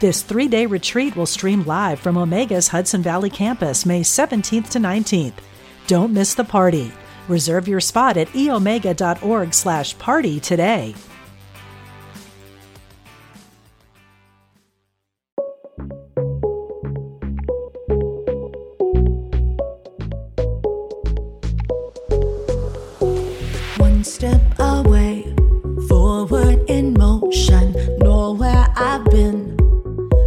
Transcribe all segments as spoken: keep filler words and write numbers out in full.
This three-day retreat will stream live from Omega's Hudson Valley campus, May seventeenth to nineteenth. Don't miss the party. Reserve your spot at eomega.org slash party today. One step away, forward in motion, know where I've been.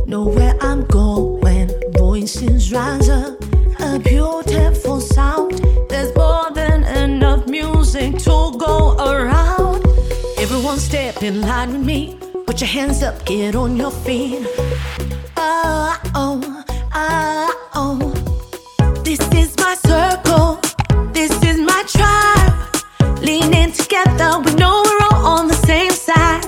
Know where I'm going, voices rise up, a beautiful sound. There's more than enough music to go around. Everyone step in line with me, put your hands up, get on your feet. Oh, oh, oh, oh. This is my circle, this is my tribe. Leaning together, we know we're all on the same side.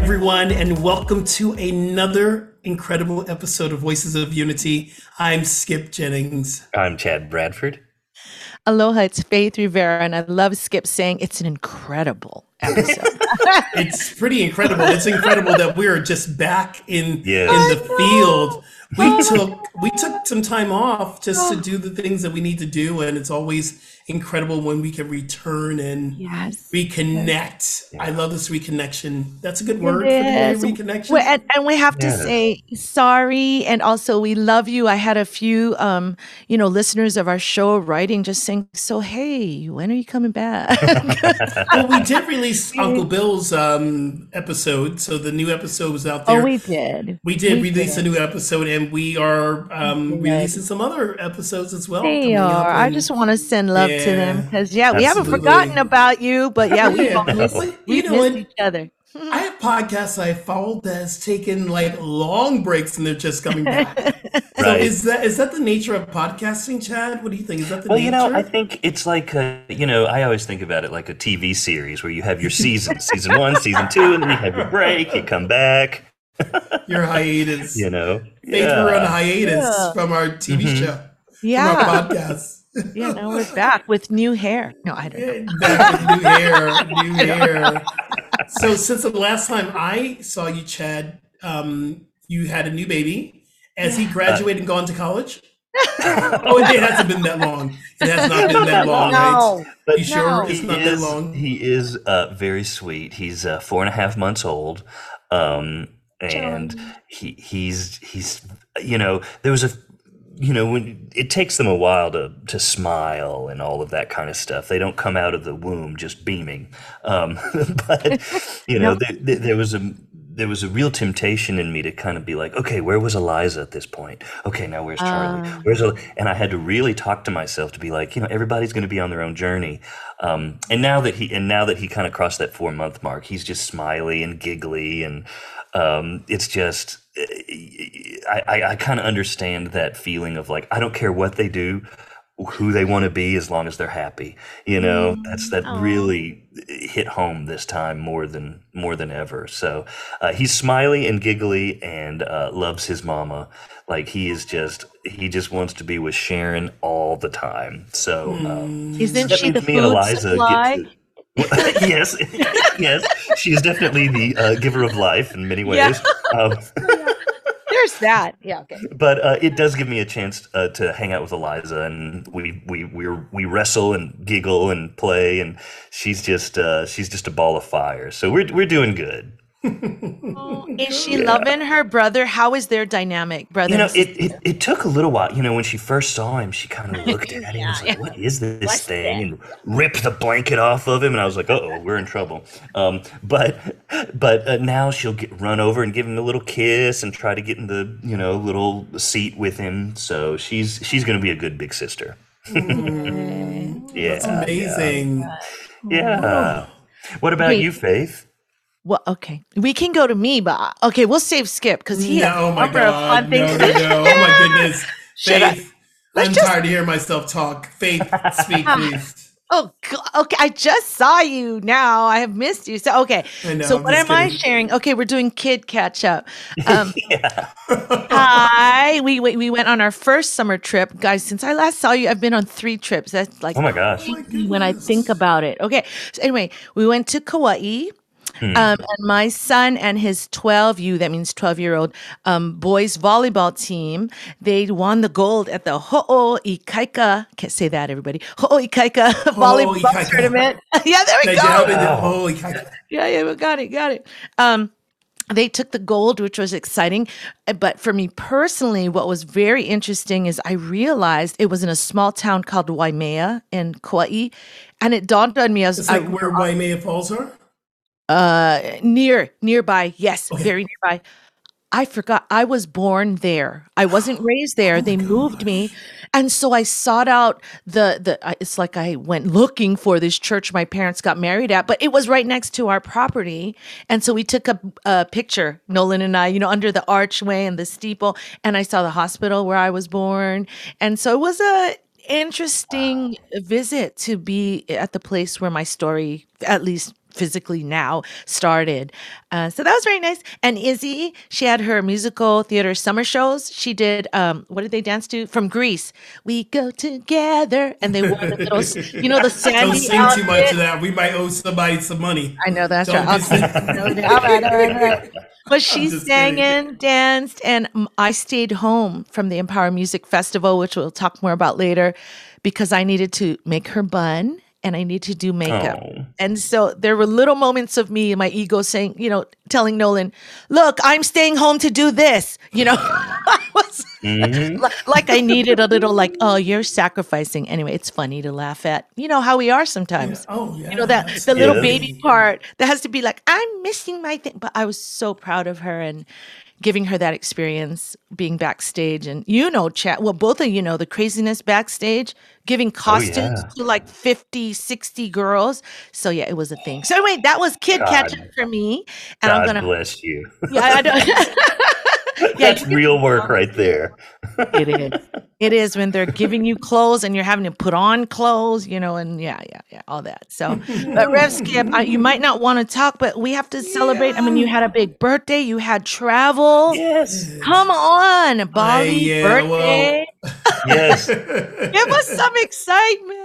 Everyone, and welcome to another incredible episode of Voices of Unity. I'm Skip Jennings. I'm Chad Bradford. Aloha, it's Faith Rivera, and I love Skip saying it's an incredible episode. It's pretty incredible. It's incredible that we are just back in, yes. in the field. We took we took some time off just to do the things that we need to do, and it's always incredible when we can return and yes. reconnect. Yeah. I love this reconnection. That's a good word for the reconnection. Well, and, and we have to yeah. say sorry, and also we love you. I had a few, um, you know, listeners of our show writing just saying, "So hey, when are you coming back?" Well, we did release Uncle Bill's um, episode, so the new episode was out there. Oh, we did. We did we release did. a new episode. And we are um, releasing some other episodes as well. They are. And I just want to send love yeah, to them because, yeah, absolutely. We haven't forgotten about you, but yeah, we've yeah. missed, well, we've you know, missed each other. I have podcasts I followed that's taken like long breaks and they're just coming back. Right. So is that is that the nature of podcasting, Chad? What do you think? Is that the well, nature? Well, you know, I think it's like, a, you know, I always think about it like a T V series where you have your seasons, season one, season two, and then you have your break, you come back. Your hiatus, you know. They yeah. were on hiatus yeah. from our T V mm-hmm. show, yeah. from our podcast. Yeah, now we're back with new hair. No, I don't know. Back with new hair, new hair. So since the last time I saw you, Chad, um, you had a new baby. Has yeah. he graduated and gone to college? Oh, it hasn't been that long. It has not been that long. No. Right? But you sure no. it's not is, that long? He is uh, very sweet. He's uh, four and a half months old. Um, And he he's he's you know there was a you know when it takes them a while to to smile and all of that kind of stuff. They don't come out of the womb just beaming, um, but you know no. there, there, there was a there was a real temptation in me to kind of be like, okay, where was Eliza at this point? Okay, now where's Charlie? Uh, where's El-? And I had to really talk to myself to be like, you know, everybody's going to be on their own journey. Um, and now that he and now that he kind of crossed that four month mark, he's just smiley and giggly and. Um, it's just, I, I, I kind of understand that feeling of like, I don't care what they do, who they want to be, as long as they're happy, you know, mm. that's, that Aww. Really hit home this time more than, more than ever. So, uh, he's smiley and giggly and, uh, loves his mama. Like he is just, he just wants to be with Sharon all the time. So, mm. um, isn't she the food Eliza supply? yes, yes, she is definitely the uh, giver of life in many ways. Yeah. Um, yeah. There's that, yeah. Okay. But uh, it does give me a chance uh, to hang out with Eliza, and we we we we wrestle and giggle and play, and she's just uh, she's just a ball of fire. So we're we're doing good. Oh, is she yeah. loving her brother? How is their dynamic, brother? You know, it, it it took a little while. You know, when she first saw him, she kind of looked at him yeah, and was like, yeah. what is this What's thing? That? And ripped the blanket off of him. And I was like, uh-oh, we're in trouble. Um, but but uh, now she'll get run over and give him a little kiss and try to get in the, you know, little seat with him. So she's she's going to be a good big sister. Mm. yeah. That's amazing. Yeah. yeah. Wow. What about Wait. you, Faith? Well, okay, we can go to me, but okay, we'll save Skip because he no, has a number of fun things. No, no, no. Oh my goodness, Faith! I'm just... tired to hear myself talk. Faith, speak, please. Oh, okay. I just saw you. Now I have missed you. So okay. Know, so I'm what am kidding. I sharing? Okay, we're doing kid catch up. Um, yeah. Hi. We, we we went on our first summer trip, guys. Since I last saw you, I've been on three trips. That's like oh my gosh. When I think about it. Okay. So anyway, we went to Kauai. Hmm. Um, and my son and his twelve U, that means twelve-year-old um, boys volleyball team, they won the gold at the Ho'o Ikaika. Can't say that, everybody. Ho'o Ikaika Ho'o volleyball Ikaika. tournament. yeah, there we they go. Wow. The yeah, yeah, we got it, got it. Um, they took the gold, which was exciting. But for me personally, what was very interesting is I realized it was in a small town called Waimea in Kauai, and it dawned on me as it's like I, where I, Waimea Falls are. Uh, near, nearby. Yes, okay. Very nearby. I forgot. I was born there. I wasn't raised there. Oh they God. moved me. And so I sought out the, the, uh, it's like I went looking for this church my parents got married at, but it was right next to our property. And so we took a, a picture, Nolan and I, you know, under the archway and the steeple. And I saw the hospital where I was born. And so it was a, interesting wow. visit to be at the place where my story, at least physically now, started. Uh, so that was very nice. And Izzy, she had her musical theater summer shows. She did, um, what did they dance to? From Greece, We Go Together. And they wore the little, you know, the sandy Don't sing outfit. Too much of that. We might owe somebody some money. I know, that's Don't right. I'll no, all right, all right, all right. But she sang kidding. and danced, and I stayed home from the Empower Music Festival, which we'll talk more about later, because I needed to make her bun. And I need to do makeup. Oh. And so there were little moments of me and my ego saying, you know, telling Nolan, look, I'm staying home to do this. You know, I was mm-hmm. like I needed a little like, oh, you're sacrificing. Anyway, it's funny to laugh at, you know, how we are sometimes. Yeah. Oh, yeah. You know, that the little yeah. baby part that has to be like, I'm missing my thing. But I was so proud of her and giving her that experience, being backstage. And you know, Chad, well, both of you know the craziness backstage, giving costumes oh, yeah. to like fifty, sixty girls. So yeah, it was a thing. So anyway, that was kid catch up for me. And God I'm gonna bless you. Yeah, I know. yeah, That's real work on. right there. It is. It is when they're giving you clothes and you're having to put on clothes, you know, and yeah, yeah, yeah, all that. So, but Rev Skip, I, you might not want to talk, but we have to celebrate. Yeah. I mean, you had a big birthday, you had travel. Yes. Come on, Bali, yeah, birthday. Well, yes. Give us some excitement.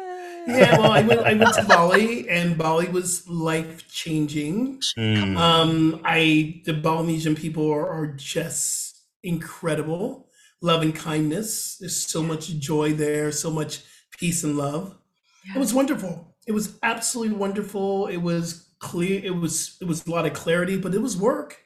Yeah, well, I went, I went to Bali, and Bali was life-changing. Mm. Um, I the Balinesian people are, are just incredible. Love and kindness. There's so much joy there, so much peace and love. Yeah. It was wonderful. It was absolutely wonderful. It was clear. It was it was a lot of clarity, but it was work.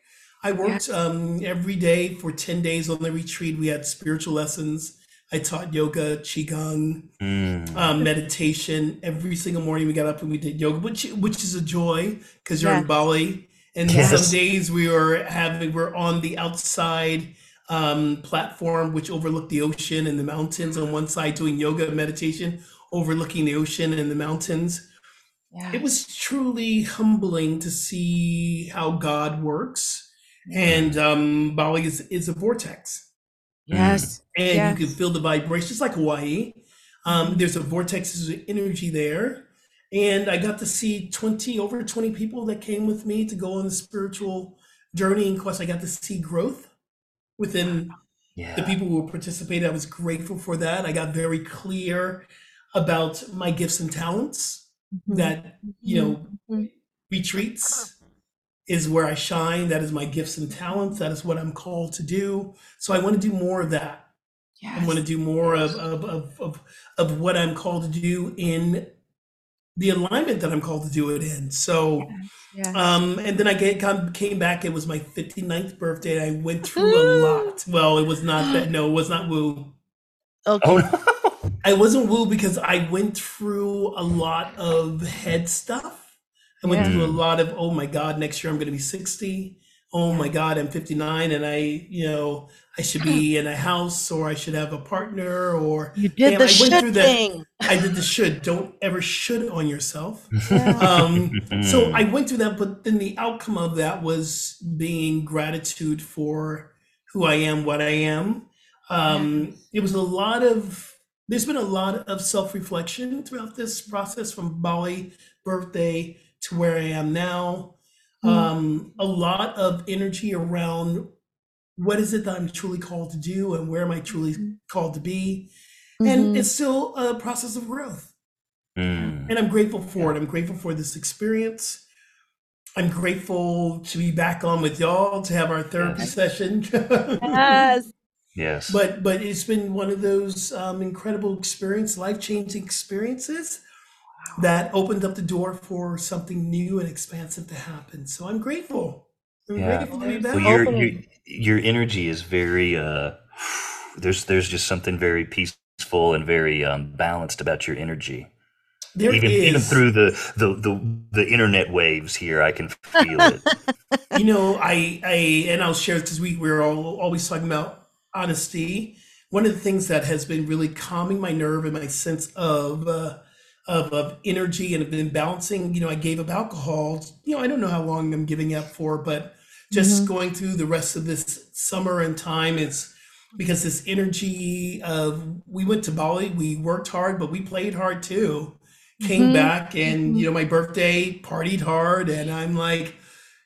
I worked yeah. um, every day for ten days on the retreat. We had spiritual lessons. I taught yoga, qigong, mm. um, meditation. Every single morning we got up and we did yoga, which which is a joy because you're yeah. in Bali. And yes. some days we were having we're on the outside. Um, platform which overlooked the ocean and the mountains on one side, doing yoga and meditation, overlooking the ocean and the mountains. Yeah. It was truly humbling to see how God works. Yeah. And um, Bali is, is a vortex. Yes. And yes. you can feel the vibrations, just like Hawaii. Um, there's a vortex, there's an energy there. And I got to see twenty, over twenty people that came with me to go on the spiritual journey and quest. I got to see growth within yeah. the people who participated. I was grateful for that. I got very clear about my gifts and talents mm-hmm. that, you know, mm-hmm. retreats is where I shine. That is my gifts and talents. That is what I'm called to do. So I want to do more of that. Yes. I want to do more of, of, of, of, of what I'm called to do in the alignment that I'm called to do it in. So, yeah. Yeah. Um, and then I get, came back, it was my fifty-ninth birthday. I went through Ooh. a lot. Well, it was not that, no, it was not woo. Okay. Oh. I wasn't woo because I went through a lot of head stuff. I went yeah. through a lot of, oh my God, next year I'm going to be sixty. Oh my God, I'm fifty-nine and I, you know, I should be in a house or I should have a partner or you did damn, the I should went through thing. That. I did the should. Don't ever should on yourself. Yeah. Um, so I went through that, but then the outcome of that was being gratitude for who I am, what I am. Um, it was a lot of, there's been a lot of self-reflection throughout this process from Bali birthday to where I am now. Um, a lot of energy around what is it that I'm truly called to do and where am I truly called to be? Mm-hmm. And it's still a process of growth. Mm. And I'm grateful for it. I'm grateful for this experience. I'm grateful to be back on with y'all to have our therapy yes. session. yes. Yes. But, but it's been one of those um, incredible experience, life-changing experiences that opened up the door for something new and expansive to happen. So I'm grateful. I'm yeah. grateful to be back. Well, your, your, your energy is very, uh, there's there's just something very peaceful and very um, balanced about your energy. There even, is. Even through the, the, the, the internet waves here, I can feel it. You know, I, I and I'll share this week, we're all, always talking about honesty. One of the things that has been really calming my nerve and my sense of, uh, Of, of energy and have been balancing, you know, I gave up alcohol, you know, I don't know how long I'm giving up for, but just mm-hmm. going through the rest of this summer and time, it's because this energy of, we went to Bali, we worked hard, but we played hard too, came mm-hmm. back and, mm-hmm. you know, my birthday partied hard. And I'm like,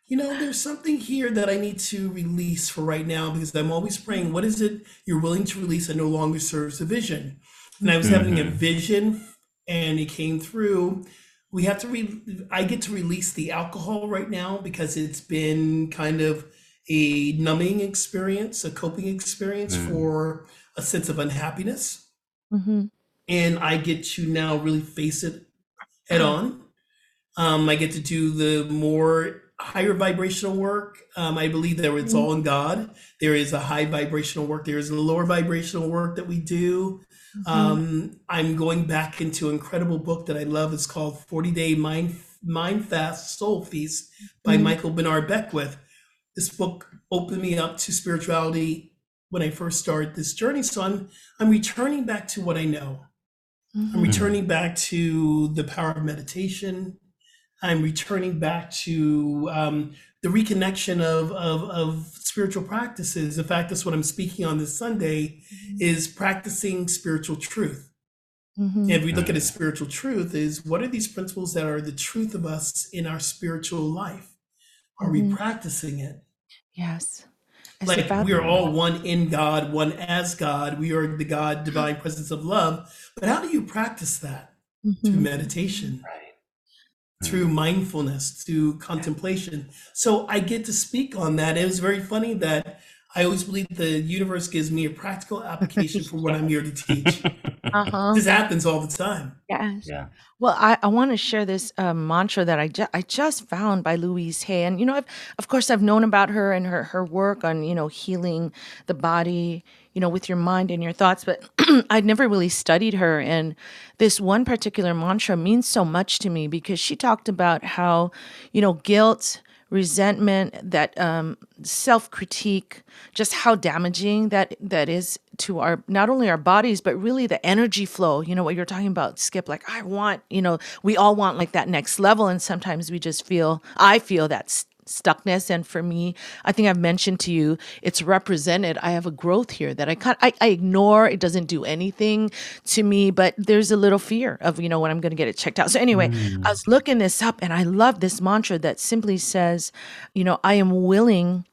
you know, there's something here that I need to release for right now, because I'm always praying, what is it you're willing to release that no longer serves the vision? And I was mm-hmm. having a vision and it came through. We have to re- I get to release the alcohol right now because it's been kind of a numbing experience, a coping experience mm-hmm. for a sense of unhappiness. Mm-hmm. And I get to now really face it head on. Um, I get to do the more higher vibrational work. Um, I believe that it's mm-hmm. all in God. There is a high vibrational work. There is a lower vibrational work that we do. Mm-hmm. Um, I'm going back into an incredible book that I love. It's called forty day Mind Mind Fast Soul Feast by mm-hmm. Michael Bernard Beckwith. This book opened me up to spirituality when I first started this journey. So I'm I'm returning back to what I know. Mm-hmm. I'm returning back to the power of meditation. I'm returning back to um, the reconnection of, of, of spiritual practices. In fact, that's what I'm speaking on this Sunday is practicing spiritual truth. Mm-hmm. And if we look at a spiritual truth is what are these principles that are the truth of us in our spiritual life? Are mm-hmm. we practicing it? Yes. It's like we are all one in God, one as God. We are the God, divine presence of love. But how do you practice that? Mm-hmm. Through meditation. Right. Through mindfulness, through contemplation. So I get to speak on that. It was very funny that I always believe the universe gives me a practical application for what I'm here to teach. Uh-huh. This happens all the time. Yes. Yeah. Well, I, I want to share this uh, mantra that I, ju- I just found by Louise Hay. And, you know, I've, of course, I've known about her and her, her work on, you know, healing the body, you know, with your mind and your thoughts, but I'd never really studied her. And this one particular mantra means so much to me because she talked about how, you know, guilt, resentment, that um, self-critique, just how damaging that that is to our, not only our bodies, but really the energy flow, you know, what you're talking about, Skip, like I want, you know, we all want like that next level. And sometimes we just feel, I feel that's stuckness. And for me, I think I've mentioned to you, it's represented. I have a growth here that I can't, I, I ignore. It doesn't do anything to me, but there's a little fear of, you know, when I'm going to get it checked out. So anyway, mm. I was looking this up and I love this mantra that simply says, you know, I am willing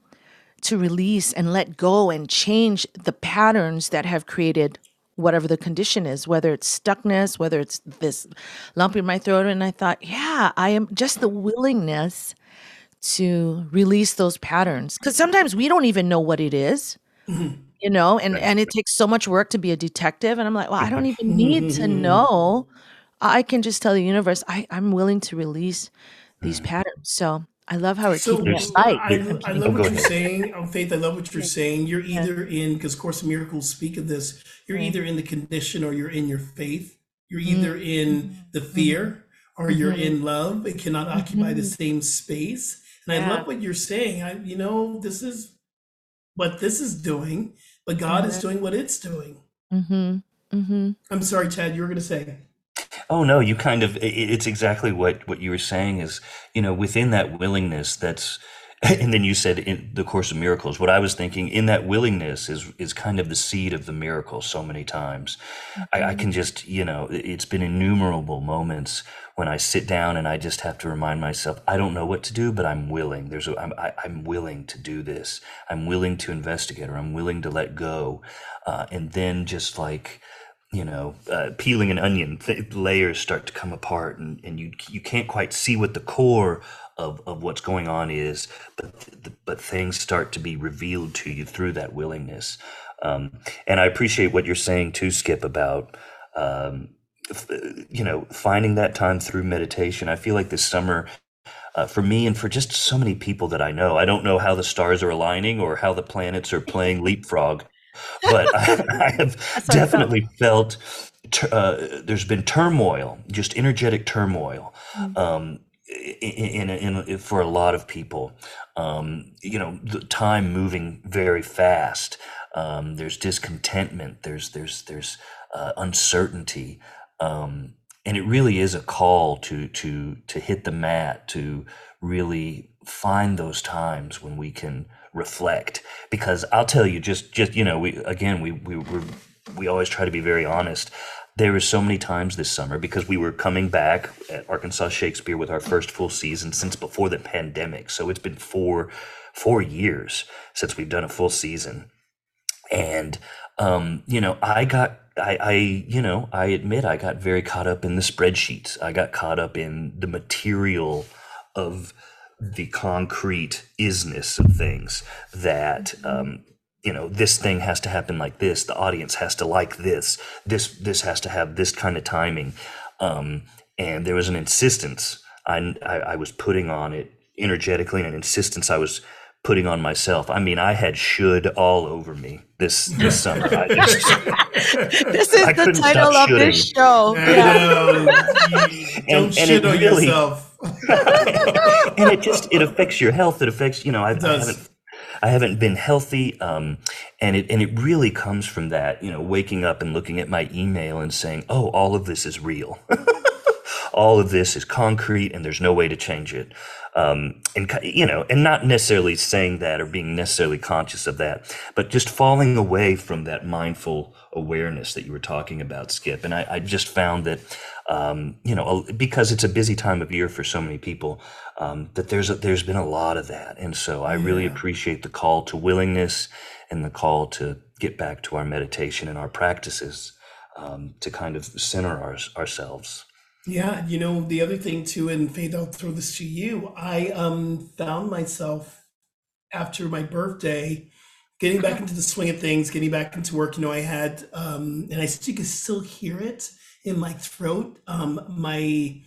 to release and let go and change the patterns that have created whatever the condition is, whether it's stuckness, whether it's this lump in my throat. And I thought, yeah, I am just the willingness to release those patterns, because sometimes we don't even know what it is, mm-hmm. you know, and, and it takes so much work to be a detective. And I'm like, well, I don't even need to know. I can just tell the universe, I, I'm willing to release these patterns. So I love how it's so, keeping it light. I, I, I love what you're saying, oh, Faith. I love what you're saying. You're either in, because Course in Miracles speak of this, you're either in the condition or you're in your faith. You're either in the fear or you're in love. It cannot occupy the same space. And I love what you're saying. I, you know, this is what this is doing, but God is doing what it's doing. Mm-hmm. Mm-hmm. I'm sorry, Chad, you were going to say. Oh, no, you kind of, it's exactly what, what you were saying is, you know, within that willingness that's, and then you said in the Course in Miracles, what I was thinking in that willingness is, is kind of the seed of the miracle so many times. Mm-hmm. I, I can just, you know, it's been innumerable moments when I sit down and I just have to remind myself, I don't know what to do, but I'm willing. There's a, I'm, I, I'm willing to do this. I'm willing to investigate, or I'm willing to let go. Uh, and then just like, you know, uh, peeling an onion, th- layers start to come apart, and, and you you can't quite see what the core of, of what's going on is, but th- but things start to be revealed to you through that willingness. Um, and I appreciate what you're saying too, Skip, about um, f- you know, finding that time through meditation. I feel like this summer, Uh, for me and for just so many people that I know, I don't know how the stars are aligning or how the planets are playing leapfrog. But I, I have definitely felt uh, there's been turmoil, just energetic turmoil, mm-hmm. um, in, in, in for a lot of people. Um, you know, the time moving very fast. Um, there's discontentment. There's there's there's uh, uncertainty, um, and it really is a call to to to hit the mat, to really find those times when we can reflect. Because I'll tell you, just just you know, we again we we we're, we always try to be very honest. There were so many times this summer, because we were coming back at Arkansas Shakespeare with our first full season since before the pandemic. So it's been four four years since we've done a full season, and um, you know, I got. I, I, you know, I admit I got very caught up in the spreadsheets. I got caught up in the material of the concrete isness of things, that, um, you know, this thing has to happen like this. The audience has to like this. This, this has to have this kind of timing. Um, and there was an insistence I, I, I was putting on it energetically, and an insistence I was putting on myself. I mean, I had should all over me this this summer. I just, this is I the title of shooting. This show. Yeah. and, Don't and shit on really, yourself. And it just it affects your health. It affects, you know, I, I haven't I haven't been healthy, um, and it and it really comes from that, you know, waking up and looking at my email and saying, oh, all of this is real. All of this is concrete, and there's no way to change it. Um, and, you know, and not necessarily saying that or being necessarily conscious of that, but just falling away from that mindful awareness that you were talking about, Skip. And I, I just found that, um, you know, because it's a busy time of year for so many people, um, that there's a, there's been a lot of that. And so I yeah. really appreciate the call to willingness and the call to get back to our meditation and our practices, um, to kind of center our, ourselves. Yeah, you know, the other thing too, and Faith, I'll throw this to you. I um, found myself after my birthday getting back into the swing of things, getting back into work. You know, I had, um, and I still can still hear it in my throat. Um, my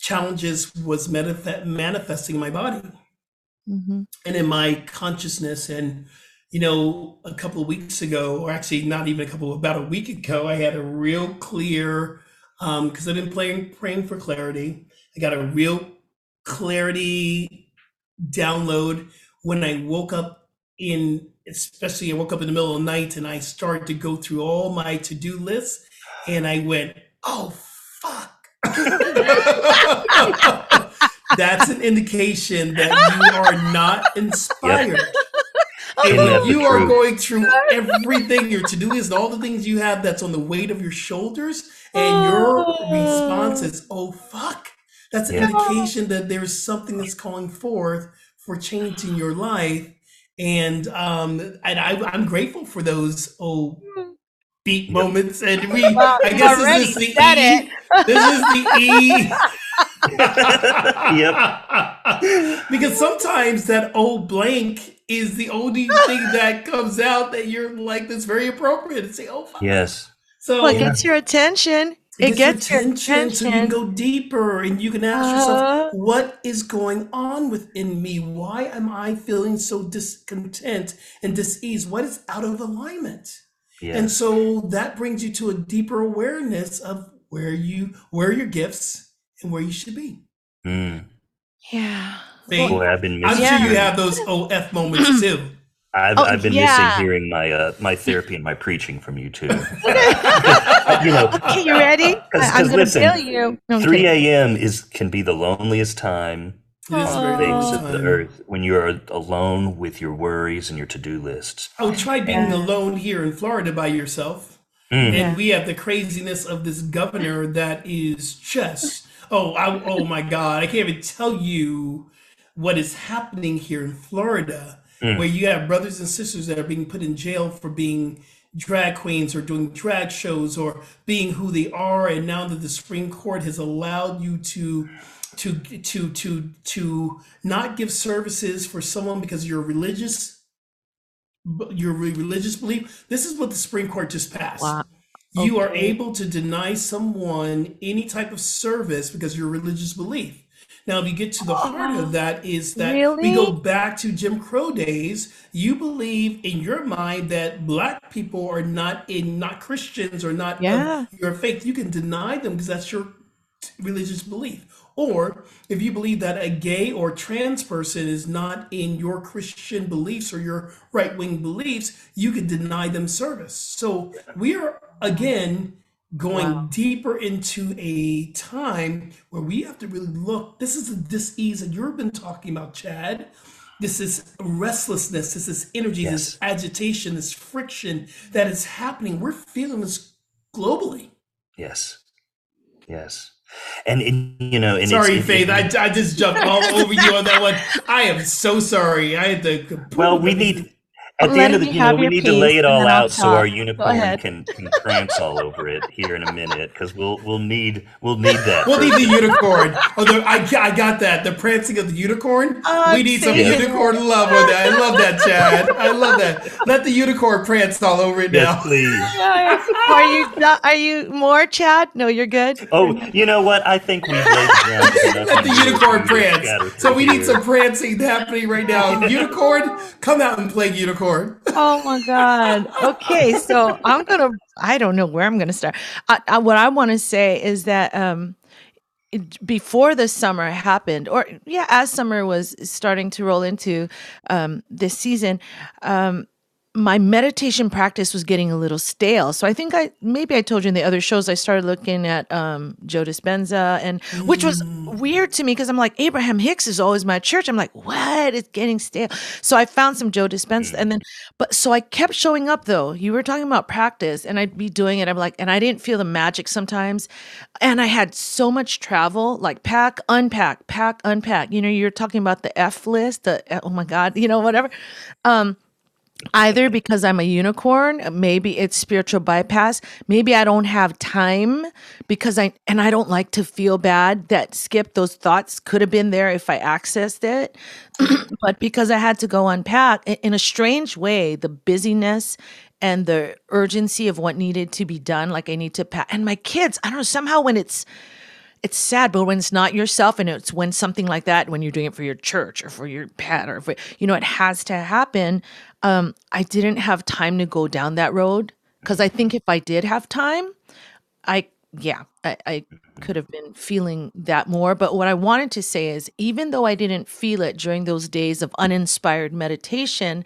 challenges was manif- manifesting in my body, mm-hmm. and in my consciousness. And you know, a couple of weeks ago, or actually not even a couple, about a week ago, I had a real clear. Um, because I've been playing, praying for clarity. I got a real clarity download when I woke up in, especially I woke up in the middle of the night, and I started to go through all my to-do lists, and I went, oh, fuck. That's an indication that you are not inspired. Yep. And you are going through everything, your to-do list, all the things you have that's on the weight of your shoulders, and your response is, oh, fuck. That's an yeah. indication that there's something that's calling forth for change in your life. And um, and I, I'm grateful for those oh beat moments. And we, well, I guess this is the E. It. This is the E. Yep. Because sometimes that oh blank is the only thing that comes out that you're like, that's very appropriate, and say, oh, fuck. Yes. So well, it gets your attention. It, it gets, gets your attention, attention so you can go deeper and you can ask uh, yourself, what is going on within me? Why am I feeling so discontent and dis-ease? What is out of alignment? Yeah. And so that brings you to a deeper awareness of where you, where are your gifts and where you should be. Mm. Yeah. Thing. Boy, I've been missing. I'm sure you have those O F moments too. I've, oh, I've been yeah. missing hearing my uh, my therapy and my preaching from you too. You know, okay, you ready? Cause, I'm cause gonna listen, kill you. No, three a.m. is can be the loneliest time on the face of the earth when you are alone with your worries and your to-do lists. Oh, try being yeah. alone here in Florida by yourself, mm. and yeah. we have the craziness of this governor that is just oh I, oh my God! I can't even tell you what is happening here in Florida. Mm. Where you have brothers and sisters that are being put in jail for being drag queens or doing drag shows or being who they are, and now that the Supreme Court has allowed you to to to to to not give services for someone because of your religious your religious belief. This is what the Supreme Court just passed. Wow. Okay. You are able to deny someone any type of service because of your religious belief. Now, if you get to the heart of that, is that really? We go back to Jim Crow days. You believe in your mind that Black people are not in, not Christians or not yeah. um, your faith. You can deny them because that's your religious belief. Or if you believe that a gay or trans person is not in your Christian beliefs or your right-wing beliefs, you can deny them service. So we are, again, going wow. deeper into a time where we have to really look. This is a dis-ease that you've been talking about, Chad. This is restlessness. This is energy, yes. this agitation, this friction that is happening. We're feeling this globally. Yes. Yes. And, it, you know, and sorry, it's, Faith, it, it, I, I just jumped all over you on that one. I am so sorry. I had to. Well, we need. At the end of the, you know, we need to lay it all out so our unicorn can, can prance all over it here in a minute, because we'll we'll need we'll need that. We'll need the unicorn. Oh, the, I I got that. The prancing of the unicorn. Oh, we need some it. unicorn love on that. I love that, Chad. I love that. Let the unicorn prance all over it now. Yes, please. Are you not, are you more, Chad? No, you're good. Oh, you know what? I think we've laid the ground. Let the unicorn prance. So we need some prancing happening right now. Unicorn, come out and play unicorn. Oh my God. Okay. So I'm going to, I don't know where I'm going to start. I, I, what I want to say is that um, it, before the summer happened, or yeah, as summer was starting to roll into um, this season, um, my meditation practice was getting a little stale. So I think I, maybe I told you in the other shows, I started looking at um, Joe Dispenza, and mm. which was weird to me because I'm like, Abraham Hicks is always my church. I'm like, what? It's getting stale. So I found some Joe Dispenza, and then, but so I kept showing up though. You were talking about practice, and I'd be doing it. I'm like, and I didn't feel the magic sometimes. And I had so much travel, like pack, unpack, pack, unpack. You know, you're talking about the F list, the, oh my God, you know, whatever. Um, Either because I'm a unicorn, maybe it's spiritual bypass. Maybe I don't have time because I, and I don't like to feel bad that Skip, those thoughts could have been there if I accessed it. But because I had to go unpack in a strange way, the busyness and the urgency of what needed to be done. Like I need to pack, and my kids, I don't know, somehow when it's, it's sad, but when it's not yourself, and it's when something like that, when you're doing it for your church or for your pet or for, you know, it has to happen. Um, I didn't have time to go down that road, because I think if I did have time, I, yeah, I, I could have been feeling that more. But what I wanted to say is, even though I didn't feel it during those days of uninspired meditation,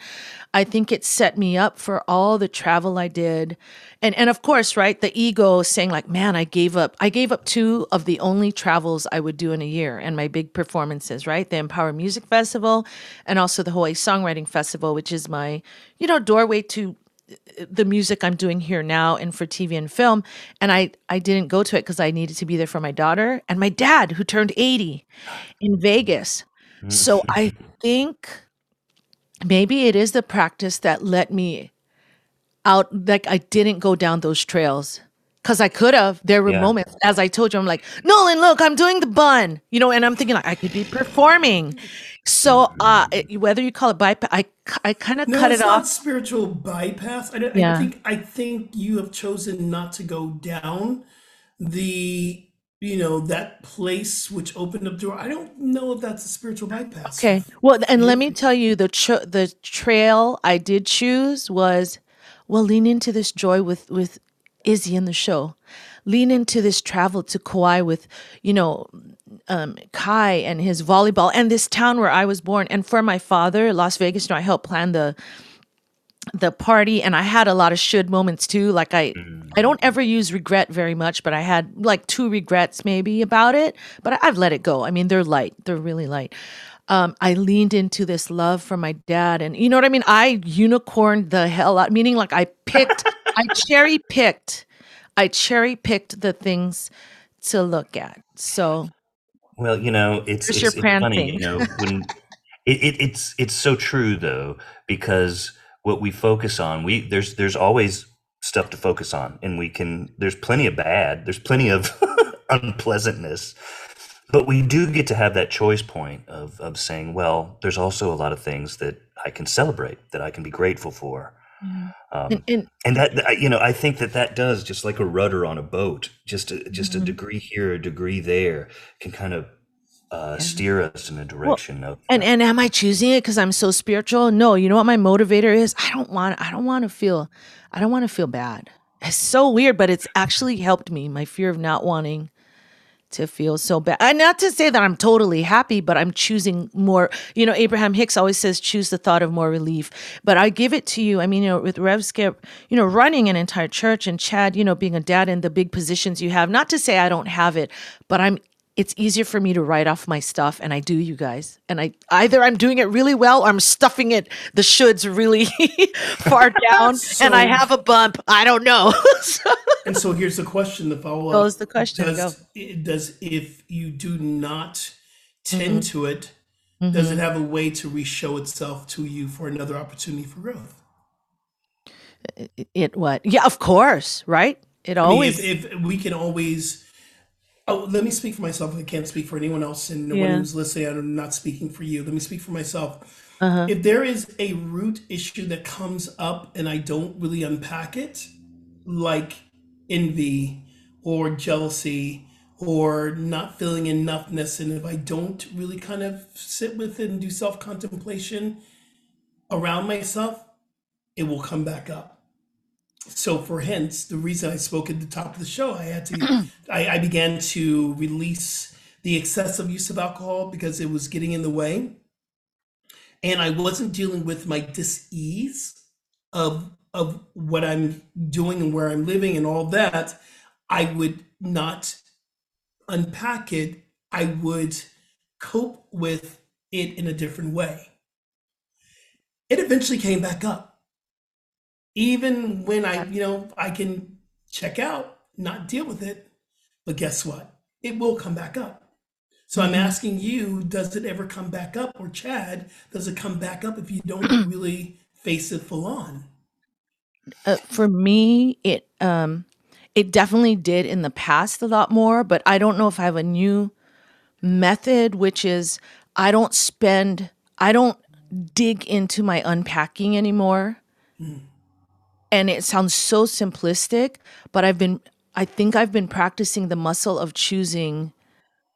I think it set me up for all the travel I did. And and of course, right, the ego saying like, man, I gave up. I gave up two of the only travels I would do in a year, and my big performances, right? The Empower Music Festival and also the Hawaii Songwriting Festival, which is my, you know, doorway to the music I'm doing here now and for T V and film. And I, I didn't go to it because I needed to be there for my daughter and my dad, who turned eighty in Vegas. So I think maybe it is the practice that let me out. Like I didn't go down those trails, because I could have. There were yeah. moments, as I told you, I'm like, Nolan, look, I'm doing the bun, you know, and I'm thinking like, I could be performing. So uh, it, whether you call it bypass, I, I kind of no, cut it off. It's not spiritual bypass. I, yeah. I think I think you have chosen not to go down the, you know, that place which opened up door. I don't know if that's a spiritual bypass. Okay. Well, and let me tell you, the tr- the trail I did choose was, well, lean into this joy with, with Izzy in the show. Lean into this travel to Kauai with, you know, um, Kai and his volleyball, and this town where I was born. And for my father, Las Vegas, you know, I helped plan the the party, and I had a lot of should moments too. Like I, I don't ever use regret very much, but I had like two regrets maybe about it, but I've let it go. I mean, they're light. They're really light. Um, I leaned into this love for my dad, and you know what I mean? I unicorned the hell out, meaning like I picked, I cherry picked, I cherry picked the things to look at. So, well, you know, it's, it's, it's funny, you know, when it, it, it's, it's so true though, because what we focus on, we there's there's always stuff to focus on, and we can there's plenty of bad, there's plenty of unpleasantness, but we do get to have that choice point of of saying, well, there's also a lot of things that I can celebrate, that I can be grateful for. Yeah. Um, and, and, and that, you know, I think that that does, just like a rudder on a boat, just a, just mm-hmm. a degree here, a degree there, can kind of Uh, steer us in a direction well, of and and am I choosing it because I'm so spiritual? No, you know what my motivator is? I don't want I don't want to feel I don't want to feel bad. It's so weird, but it's actually helped me, my fear of not wanting to feel so bad. And not to say that I'm totally happy, but I'm choosing more. You know, Abraham Hicks always says choose the thought of more relief, but I give it to you. I mean, you know, with Rev Skip, you know, running an entire church, and Chad, you know, being a dad in the big positions you have, not to say I don't have it, but I'm it's easier for me to write off my stuff, and I do, you guys. And I either I'm doing it really well, or I'm stuffing it, the shoulds really far down, so, and I have a bump. I don't know. so, and so here's the question, the follow-up. That was the question. Does, does if you do not tend mm-hmm. to it, mm-hmm. does it have a way to re-show itself to you for another opportunity for growth? It, it what? Yeah, of course, right? It I always. Mean, if, if we can always... Oh, let me speak for myself. I can't speak for anyone else, and no yeah. one who's listening, I'm not speaking for you. Let me speak for myself. Uh-huh. If there is a root issue that comes up and I don't really unpack it, like envy or jealousy or not feeling enoughness, and if I don't really kind of sit with it and do self-contemplation around myself, it will come back up. So for hence, the reason I spoke at the top of the show, I had to, I, I began to release the excessive use of alcohol because it was getting in the way. And I wasn't dealing with my dis-ease of, of what I'm doing and where I'm living and all that. I would not unpack it. I would cope with it in a different way. It eventually came back up. Even when I, you know, I can check out, not deal with it, but guess what? It will come back up. So I'm asking you, does it ever come back up? Or Chad, does it come back up if you don't really face it full on? Uh, for me, it um, it definitely did in the past a lot more, but I don't know if I have a new method, which is I don't spend, I don't dig into my unpacking anymore. Mm. And it sounds so simplistic, but I've been, I think I've been practicing the muscle of choosing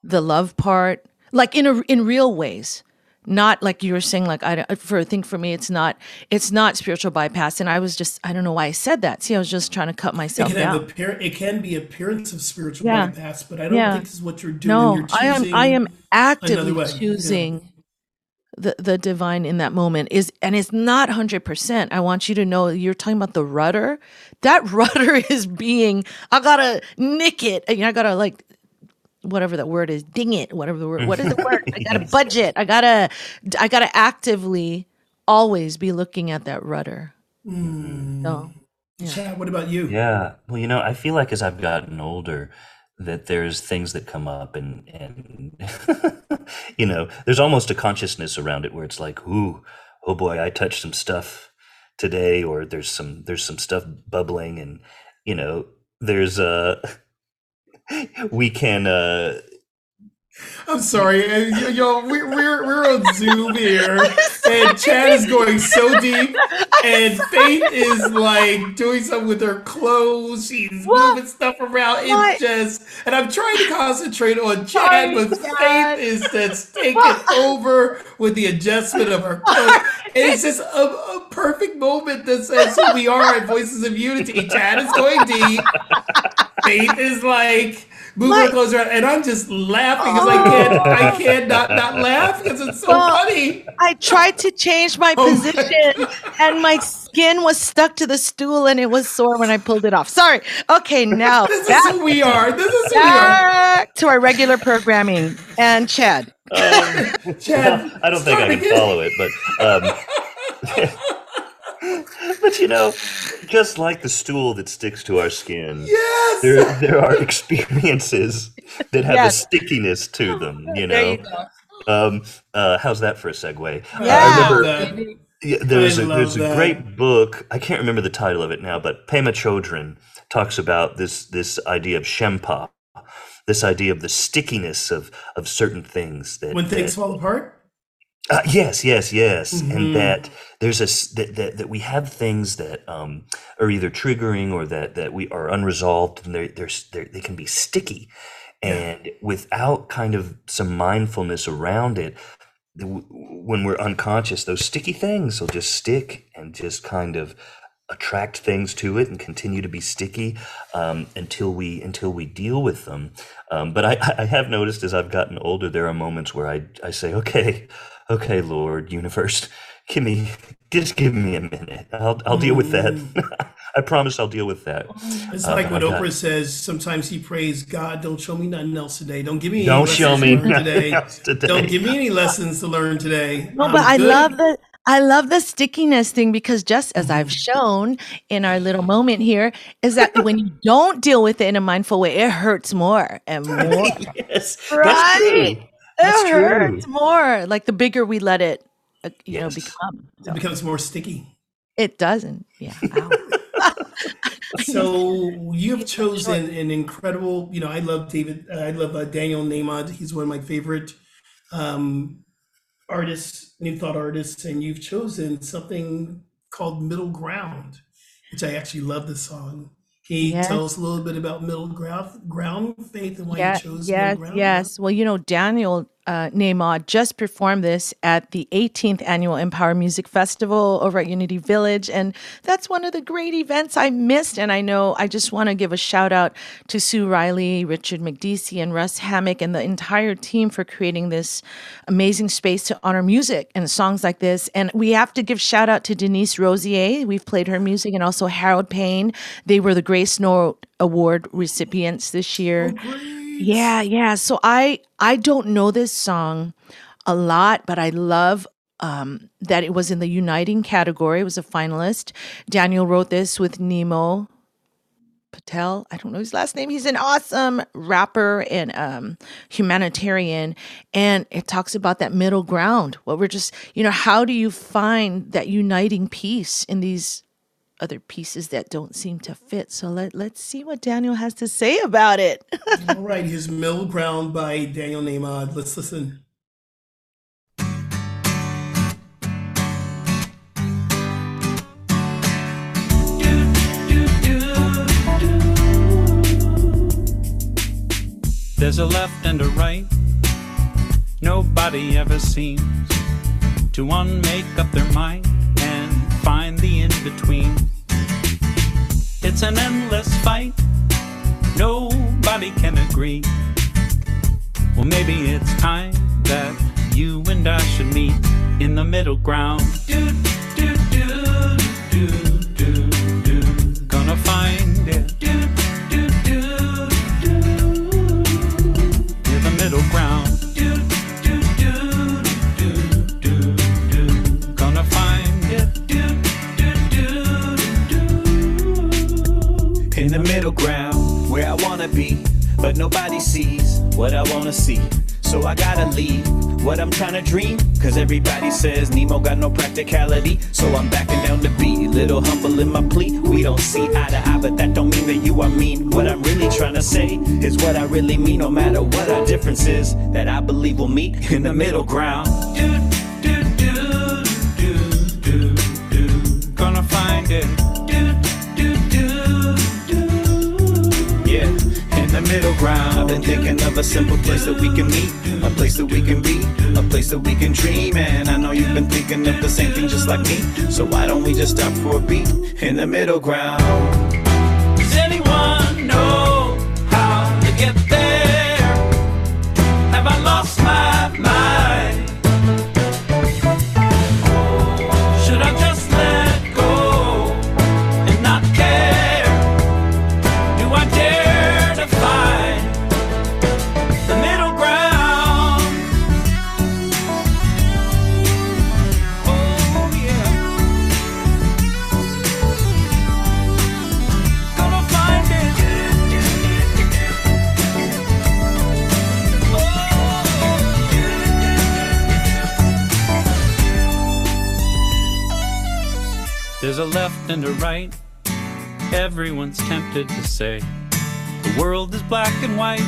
the love part, like in a, in real ways, not like you were saying, like I for I think for me, it's not, it's not spiritual bypass. And I was just, I don't know why I said that. See, I was just trying to cut myself it can down. Have appear, it can be appearance of spiritual yeah. bypass, but I don't yeah. think this is what you're doing. No, you're I am, I am actively choosing yeah. the the divine in that moment is, and it's not one hundred percent. I want you to know, you're talking about the rudder. That rudder is being, I gotta nick it. I, mean, I gotta like, whatever that word is, ding it, whatever the word, what is the word? I gotta budget. I gotta, I gotta actively always be looking at that rudder. Mm. So, yeah. Chad, what about you? Yeah. Well, you know, I feel like as I've gotten older, that there's things that come up and, and you know, there's almost a consciousness around it where it's like, ooh, oh boy, I touched some stuff today, or there's some, there's some stuff bubbling, and, you know, there's a, uh, we can, uh, I'm sorry, yo, we, we're, we're on Zoom here. and Chad is going so deep, and Faith is like doing something with her clothes. She's what? moving stuff around. What? It's just, and I'm trying to concentrate on Chad, oh, but God. Faith is just taking over with the adjustment of her clothes. And it's just a, a perfect moment that says who we are at Voices of Unity. Chad is going deep. Faith is like moving her clothes around, and I'm just laughing because oh. I can't, I can't not, not laugh because it's so well, funny. I tried to change my oh position, my and my skin was stuck to the stool, and it was sore when I pulled it off. Sorry. Okay, now this back, is who we are. This is who we are. To our regular programming and Chad. Um, Chad, well, I don't think I can follow it, but. Um, But you know, just like the stool that sticks to our skin, yes! there there are experiences that have yes. a stickiness to them. You know, you um, uh, how's that for a segue? Yeah, uh, I remember yeah, there's I a there's that. a great book. I can't remember the title of it now, but Pema Chodron talks about this this idea of shempa, this idea of the stickiness of of certain things that when things that, fall apart. Uh, yes, yes, yes, mm-hmm. and that there's a that, that that we have things that um are either triggering or that that we are unresolved, and they they're, they're, they can be sticky, and yeah. without kind of some mindfulness around it, when we're unconscious, those sticky things will just stick and just kind of attract things to it and continue to be sticky um, until we until we deal with them. Um, but I, I have noticed as I've gotten older, there are moments where I I say, okay. Okay, Lord, universe, give me, just give me a minute. I'll I'll deal with that. I promise I'll deal with that. It's like um, what Oprah says. Sometimes he prays, God, don't show me nothing else today. Don't give me. Don't any show me to nothing today. Else today. Don't give me any lessons to learn today. No, I'm but I good. love the I love the stickiness thing, because just as I've shown in our little moment here, is that when you don't deal with it in a mindful way, it hurts more and more. Yes, right. That's true. That's it hurts true. more. Like the bigger we let it, uh, you yes. know, become. So. It becomes more sticky. It doesn't. Yeah. So you have chosen an incredible. You know, I love David. Uh, I love uh, Daniel Nahmod. He's one of my favorite um, artists, New Thought artists, and you've chosen something called Middle Ground, which I actually love the song. Can you yes. tell us a little bit about Middle Ground, ground Faith, and why yeah, you chose yeah, Middle Ground? Yes, well, you know, Daniel uh, Nahmod just performed this at the eighteenth Annual Empower Music Festival over at Unity Village, and that's one of the great events I missed, and I know I just want to give a shout-out to Sue Riley, Richard McDeesey, and Russ Hammack, and the entire team for creating this amazing space to honor music and songs like this, and we have to give shout-out to Denise Rosier. We've played her music, and also Harold Payne. They were the great Grace Note Award recipients this year. Oh, yeah, yeah. So I I don't know this song a lot, but I love um, that it was in the Uniting category. It was a finalist. Daniel wrote this with Nimo Patel. I don't know his last name. He's an awesome rapper and um, humanitarian. And it talks about that middle ground. What we're just, you know, how do you find that uniting peace in these other pieces that don't seem to fit? So let, let's see what Daniel has to say about it. All right, here's Middle Ground by Daniel Nahmod. Let's listen. There's a left and a right. Nobody ever seems to one make up their mind and find the in-between. It's an endless fight, nobody can agree. Well, maybe it's time that you and I should meet in the middle ground. Do, do, do, do, do, do. Gonna find it. Do, do, do, do. Near the middle ground. Do, do, do, do, do, do. Gonna find it. In the middle ground, where I wanna be, but nobody sees what I wanna see. So I gotta leave what I'm trying to dream, cause everybody says Nemo got no practicality. So I'm backing down the beat, little humble in my plea. We don't see eye to eye, but that don't mean that you are mean. What I'm really trying to say is what I really mean, no matter what our difference is, that I believe we'll meet in the middle ground. Do, do, do. middle ground. I've been thinking of a simple place that we can meet, a place that we can be, a place that we can dream. And I know you've been thinking of the same thing just like me, so why don't we just stop for a beat in the middle ground? Does anyone know how to get there? Have I lost my mind? There's a left and a right, everyone's tempted to say the world is black and white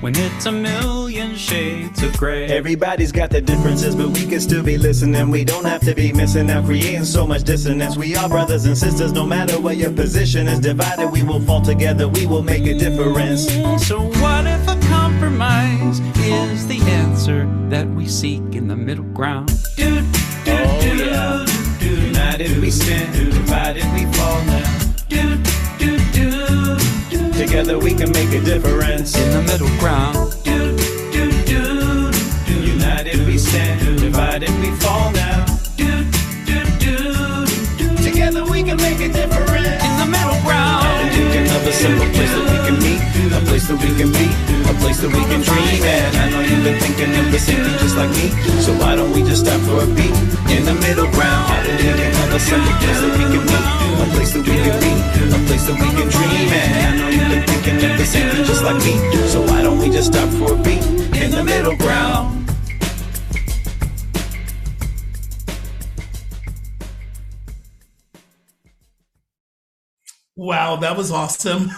when it's a million shades of gray. Everybody's got their differences, but we can still be listening. We don't have to be missing out, creating so much dissonance. We are brothers and sisters, no matter what your position is. Divided, we will fall together, we will make a difference. So what if a compromise is the answer that we seek in the middle ground? Dude, dude, dude, oh, yeah. United we stand, divided we fall now. Do, do, do, do. Together we can make a difference in the middle ground. Do, do, do, do. United we stand, divided we fall now. Do, do, do, do. Together we can make a difference in the middle ground. And you can have a simple place that we can meet, a place that we can be, a place that we can dream. And I know you've been thinking of the same thing just like me, so why don't we just stop for a beat in the middle ground? We can have a simple place that we can meet, a place that we can be, a place that we can dream. And I know you've been thinking of the same thing just like me, so why don't we just stop for a beat in the middle ground? Wow, that was awesome.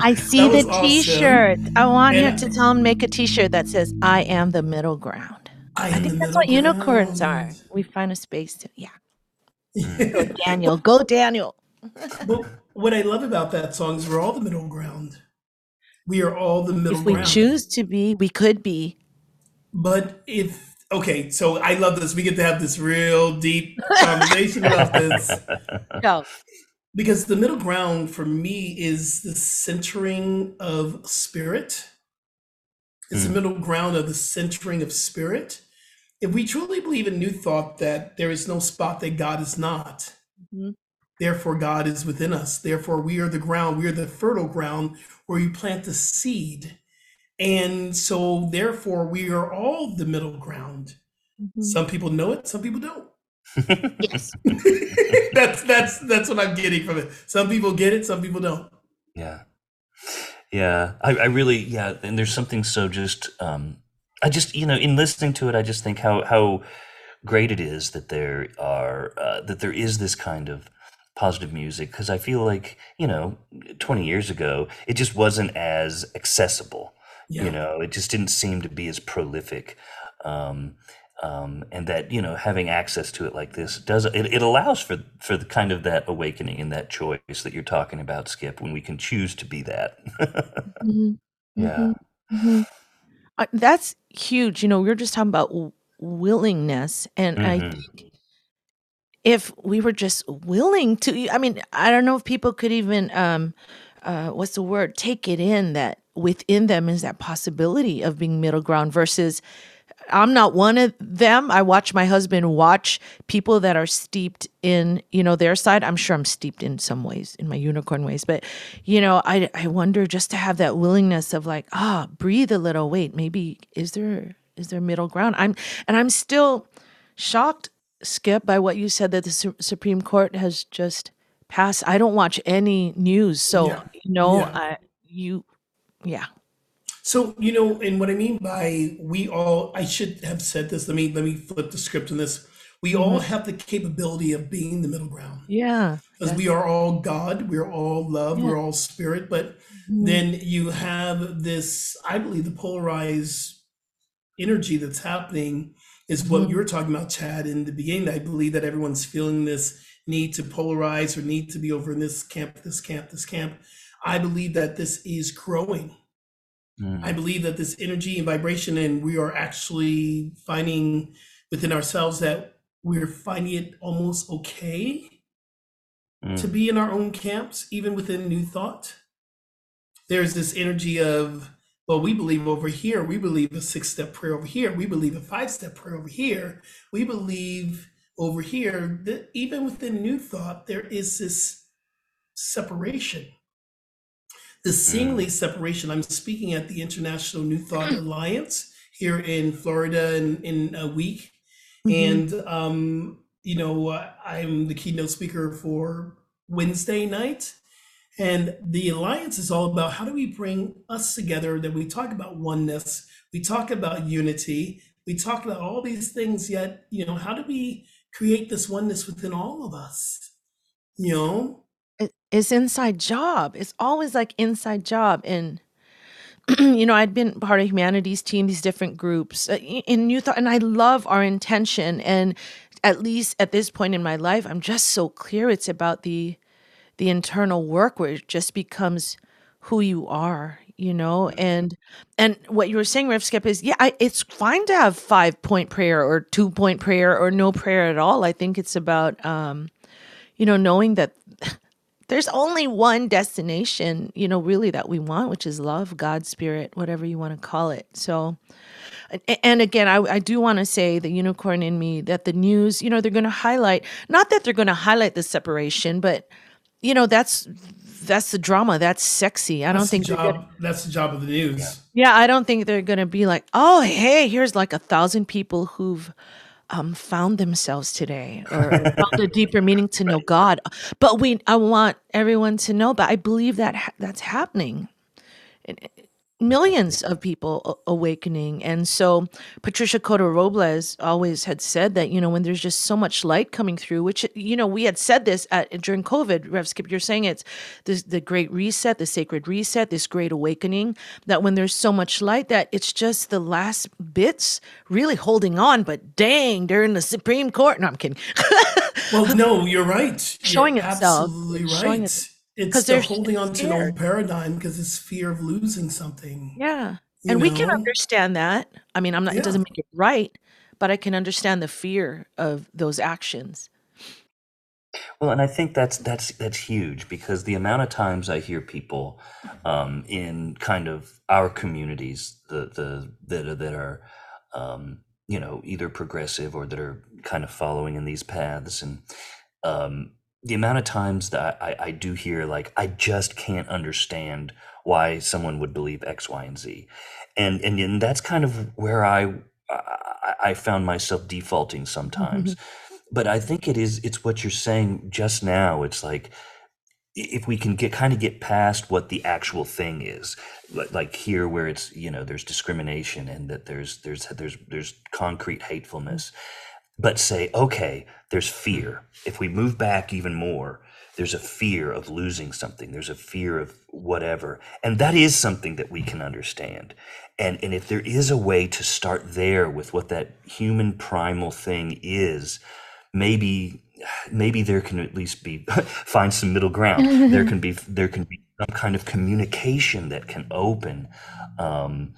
I see the t-shirt. Awesome. I want and you to tell him, make a t-shirt that says, I am the middle ground. I, I think that's what ground. Unicorns are. We find a space to, yeah. Go Daniel, go Daniel. Well, what I love about that song is we're all the middle ground. We are all the middle if ground. If we choose to be, we could be. But if, okay, so I love this. We get to have this real deep conversation about this. Go. Because the middle ground for me is the centering of spirit. It's mm. the middle ground of the centering of spirit. If we truly believe in new thought that there is no spot that God is not, mm-hmm. therefore God is within us. Therefore we are the ground, we are the fertile ground where you plant the seed. And so therefore we are all the middle ground. Mm-hmm. Some people know it, some people don't. Yes. that's that's that's what I'm getting from it. Some people get it, some people don't. Yeah. Yeah. I, I really yeah, and there's something so just um I just, you know, in listening to it, I just think how how great it is that there are uh, that there is this kind of positive music, because I feel like, you know, twenty years ago it just wasn't as accessible. Yeah. You know, it just didn't seem to be as prolific. Um Um, and that, you know, having access to it like this does it, it allows for for the kind of that awakening and that choice that you're talking about, Skip, when we can choose to be that. Mm-hmm. Yeah, mm-hmm. Uh, that's huge. You know, we were just talking about w- willingness, and mm-hmm. I think if we were just willing to, I mean, I don't know if people could even, um, uh, what's the word, take it in that within them is that possibility of being middle ground versus. I'm not one of them. I watch my husband watch people that are steeped in, you know, their side. I'm sure I'm steeped in some ways, in my unicorn ways. But, you know, I, I wonder just to have that willingness of like, ah, breathe a little. Wait, maybe is there is there middle ground? I'm and I'm still shocked, Skip, by what you said that the Su- Supreme Court has just passed. I don't watch any news, so yeah. you know, yeah. I, you, yeah. So, you know, and what I mean by we all, I should have said this, let me let me flip the script on this. We mm-hmm. all have the capability of being the middle ground. Yeah. Because we are all God, we're all love, yeah. we're all spirit, but mm-hmm. then you have this, I believe the polarized energy that's happening is what mm-hmm. you were talking about, Chad, in the beginning. I believe that everyone's feeling this need to polarize or need to be over in this camp, this camp, this camp. I believe that this is growing. Mm. I believe that this energy and vibration, and we are actually finding within ourselves that we're finding it almost okay mm. to be in our own camps, even within New Thought. There's this energy of, well, we believe over here, we believe a six-step prayer over here, we believe a five-step prayer over here, we believe over here, that even within New Thought, there is this separation, this seemingly separation. I'm speaking at the International New Thought Alliance here in Florida in, in a week. Mm-hmm. And, um, you know, I'm the keynote speaker for Wednesday night. And the alliance is all about, how do we bring us together, that we talk about oneness, we talk about unity, we talk about all these things, yet, you know, how do we create this oneness within all of us? You know, it's inside job. It's always like inside job. And, you know, I'd been part of humanities team, these different groups in New Thought, and I love our intention. And at least at this point in my life, I'm just so clear. It's about the the internal work, where it just becomes who you are, you know, and, and what you were saying, Rev Skip, is, yeah, I, it's fine to have five point prayer or two point prayer or no prayer at all. I think it's about, um, you know, knowing that there's only one destination, you know, really that we want, which is love, God, spirit, whatever you want to call it. So, and again, I, I do want to say, the unicorn in me, that the news, you know, they're going to highlight, not that they're going to highlight the separation, but you know, that's that's the drama. That's sexy. I don't that's think the job, gonna, that's the job of the news. Yeah, I don't think they're going to be like, oh, hey, here's like a thousand people who've um, found themselves today, or found a deeper meaning to know God. But we, I want everyone to know. But I believe that ha that's happening. It, it, millions of people awakening. And so Patricia Cota Robles always had said that, you know, when there's just so much light coming through, which, you know, we had said this at, during COVID, Rev Skip, you're saying it's this, the great reset, the sacred reset, this great awakening, that when there's so much light, that it's just the last bits really holding on, but dang, they're in the Supreme Court. No, I'm kidding. Well, no, you're right. Showing you're itself. Absolutely right. Showing it. It's they're holding on to an old paradigm because it's fear of losing something. Yeah. And know? we can understand that. I mean, I'm not, yeah. it doesn't make it right, but I can understand the fear of those actions. Well, and I think that's, that's, that's huge, because the amount of times I hear people um, in kind of our communities, the, the, that are, that are um, you know, either progressive or that are kind of following in these paths, and, um, the amount of times that I, I do hear, like, I just can't understand why someone would believe X, Y, and Z. And, and, and that's kind of where I, I, I found myself defaulting sometimes. Mm-hmm. But I think it is, it's what you're saying just now. It's like, if we can get kind of get past what the actual thing is, like, like here where it's, you know, there's discrimination and that there's, there's, there's, there's concrete hatefulness. But say, okay, there's fear. If we move back even more, there's a fear of losing something. There's a fear of whatever. And that is something that we can understand. And, and if there is a way to start there with what that human primal thing is, maybe maybe there can at least be, find some middle ground. There can be, there can be some kind of communication that can open. Um,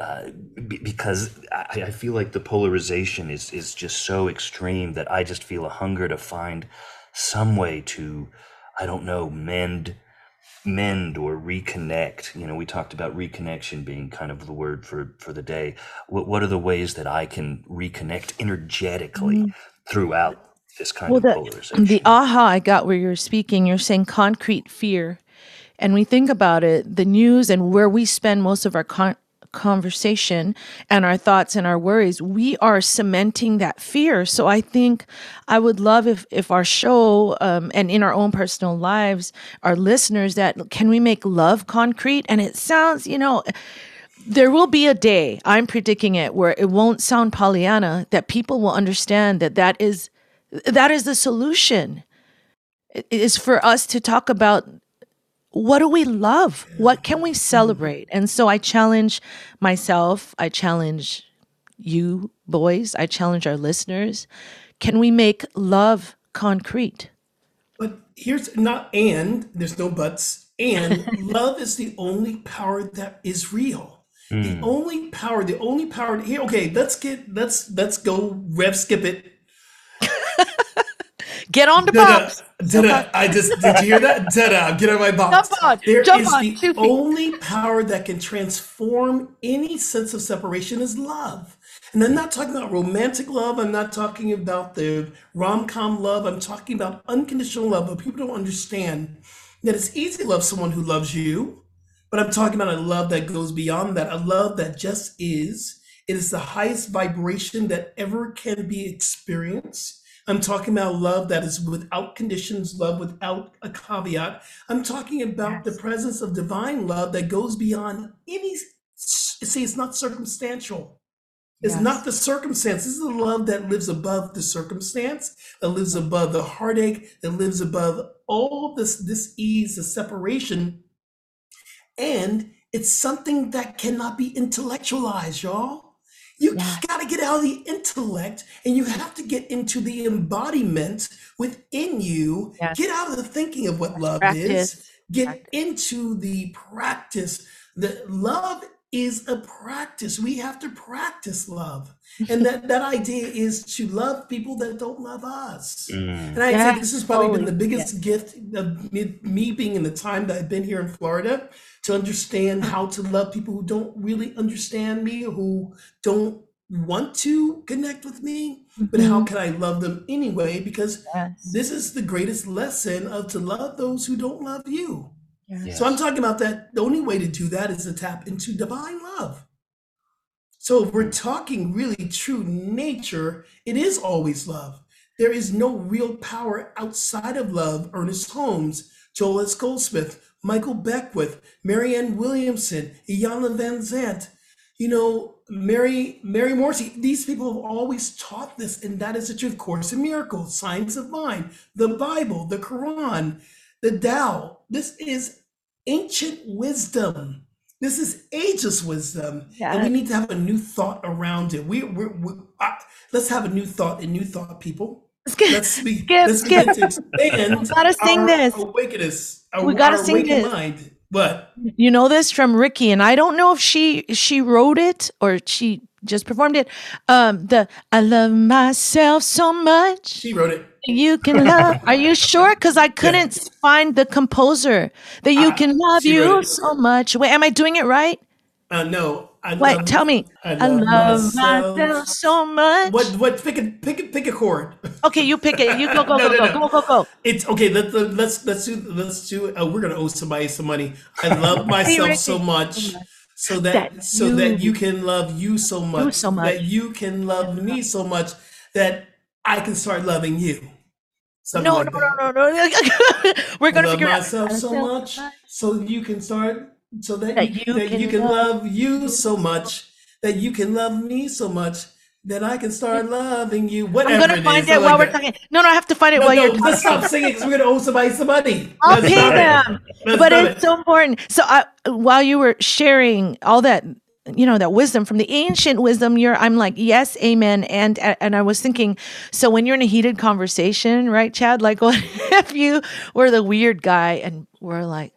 Uh, because I, I feel like the polarization is, is just so extreme that I just feel a hunger to find some way to, I don't know, mend, mend or reconnect. You know, we talked about reconnection being kind of the word for, for the day. What, what are the ways that I can reconnect energetically mm-hmm. throughout this kind well, of the, polarization? The aha I got where you're speaking, you're saying concrete fear. And we think about it, the news and where we spend most of our con conversation and our thoughts and our worries, we are cementing that fear. So I think I would love if, if our show um, and in our own personal lives, our listeners, that can we make love concrete? And it sounds, you know, there will be a day, I'm predicting it, where it won't sound Pollyanna, that people will understand that that is, that is the solution. It is for us to talk about, what do we love? What can we celebrate? And so I challenge myself. I challenge you boys. I challenge our listeners. Can we make love concrete? But here's not, and there's no buts. And love is the only power that is real. Mm. The only power, the only power. Here, okay, let's get, let's let's go rev skip it. Get on the box. Da-da. I just, did you hear that? Da-da. Get on my box. Jump on. There Jump is on. the Two only feet. Power that can transform any sense of separation is love. And I'm not talking about romantic love. I'm not talking about the rom-com love. I'm talking about unconditional love. But people don't understand that it's easy to love someone who loves you. But I'm talking about a love that goes beyond that, a love that just is. It is the highest vibration that ever can be experienced. I'm talking about love that is without conditions, love without a caveat. I'm talking about the presence of divine love that goes beyond any, see, it's not circumstantial. It's yes. not the circumstance. This is the love that lives above the circumstance, that lives above the heartache, that lives above all this, this ease, the separation. And it's something that cannot be intellectualized, y'all. You yes. got to get out of the intellect, and you have to get into the embodiment within you. Yes. Get out of the thinking of what love practice. is. Get practice. into the practice. The love is a practice. We have to practice love. And that, that idea is to love people that don't love us. Mm. And I yes. think this has probably been the biggest yes. gift of me, me being in the time that I've been here in Florida, to understand how to love people who don't really understand me, who don't want to connect with me, but how can I love them anyway? Because yes. this is the greatest lesson of to love those who don't love you. Yes. So I'm talking about that. The only way to do that is to tap into divine love. So if we're talking really true nature, it is always love. There is no real power outside of love. Ernest Holmes, Joel S. Goldsmith, Michael Beckwith, Marianne Williamson, Iyanla Vanzant, you know, Mary Mary Morrissey. These people have always taught this, and that is the truth. Course in Miracles, Science of Mind, the Bible, the Quran, the Tao. This is ancient wisdom. This is ageless wisdom, yes. and we need to have a new thought around it. We we uh, let's have a new thought and new thought, people. Skip, let's speak. Skip, let's skip. To expand we gotta sing this. Awakeness, our, we gotta sing this. Mind. But you know this from Ricky, and I don't know if she she wrote it or she just performed it. Um, the I love myself so much. She wrote it. You can love. Are you sure? Because I couldn't yeah. find the composer. That you uh, can love you so much. Wait, am I doing it right? Uh, no. I Wait, love, tell me. I love, I love myself. myself so much. What? What? Pick a pick a pick a chord. Okay, you pick it. You go go no, go, no, go, no. go go go go. It's okay. Let, let, let's let's do let's do. Uh, we're gonna owe somebody some money. I love myself so much, so that, that so you, that you can love you so much, you so much, that you can love me so much, that I can start loving you. Something no, like no, no, no, no, no. We're gonna love figure myself out. so much, much, so you can start. So that, that, you, that can you can love, love you so much, that you can love me so much, that I can start loving you. Whatever I'm gonna find it, is, it while like we're that. talking. No, no, I have to find it no, while no, you're talking. Let's stop singing because we're gonna owe somebody some money. I'll let's pay them, it. but it's it. so important. So I, while you were sharing all that, you know, that wisdom from the ancient wisdom, you're, I'm like, yes, amen, and and I was thinking. So when you're in a heated conversation, right, Chad? Like, what if you were the weird guy and we're like,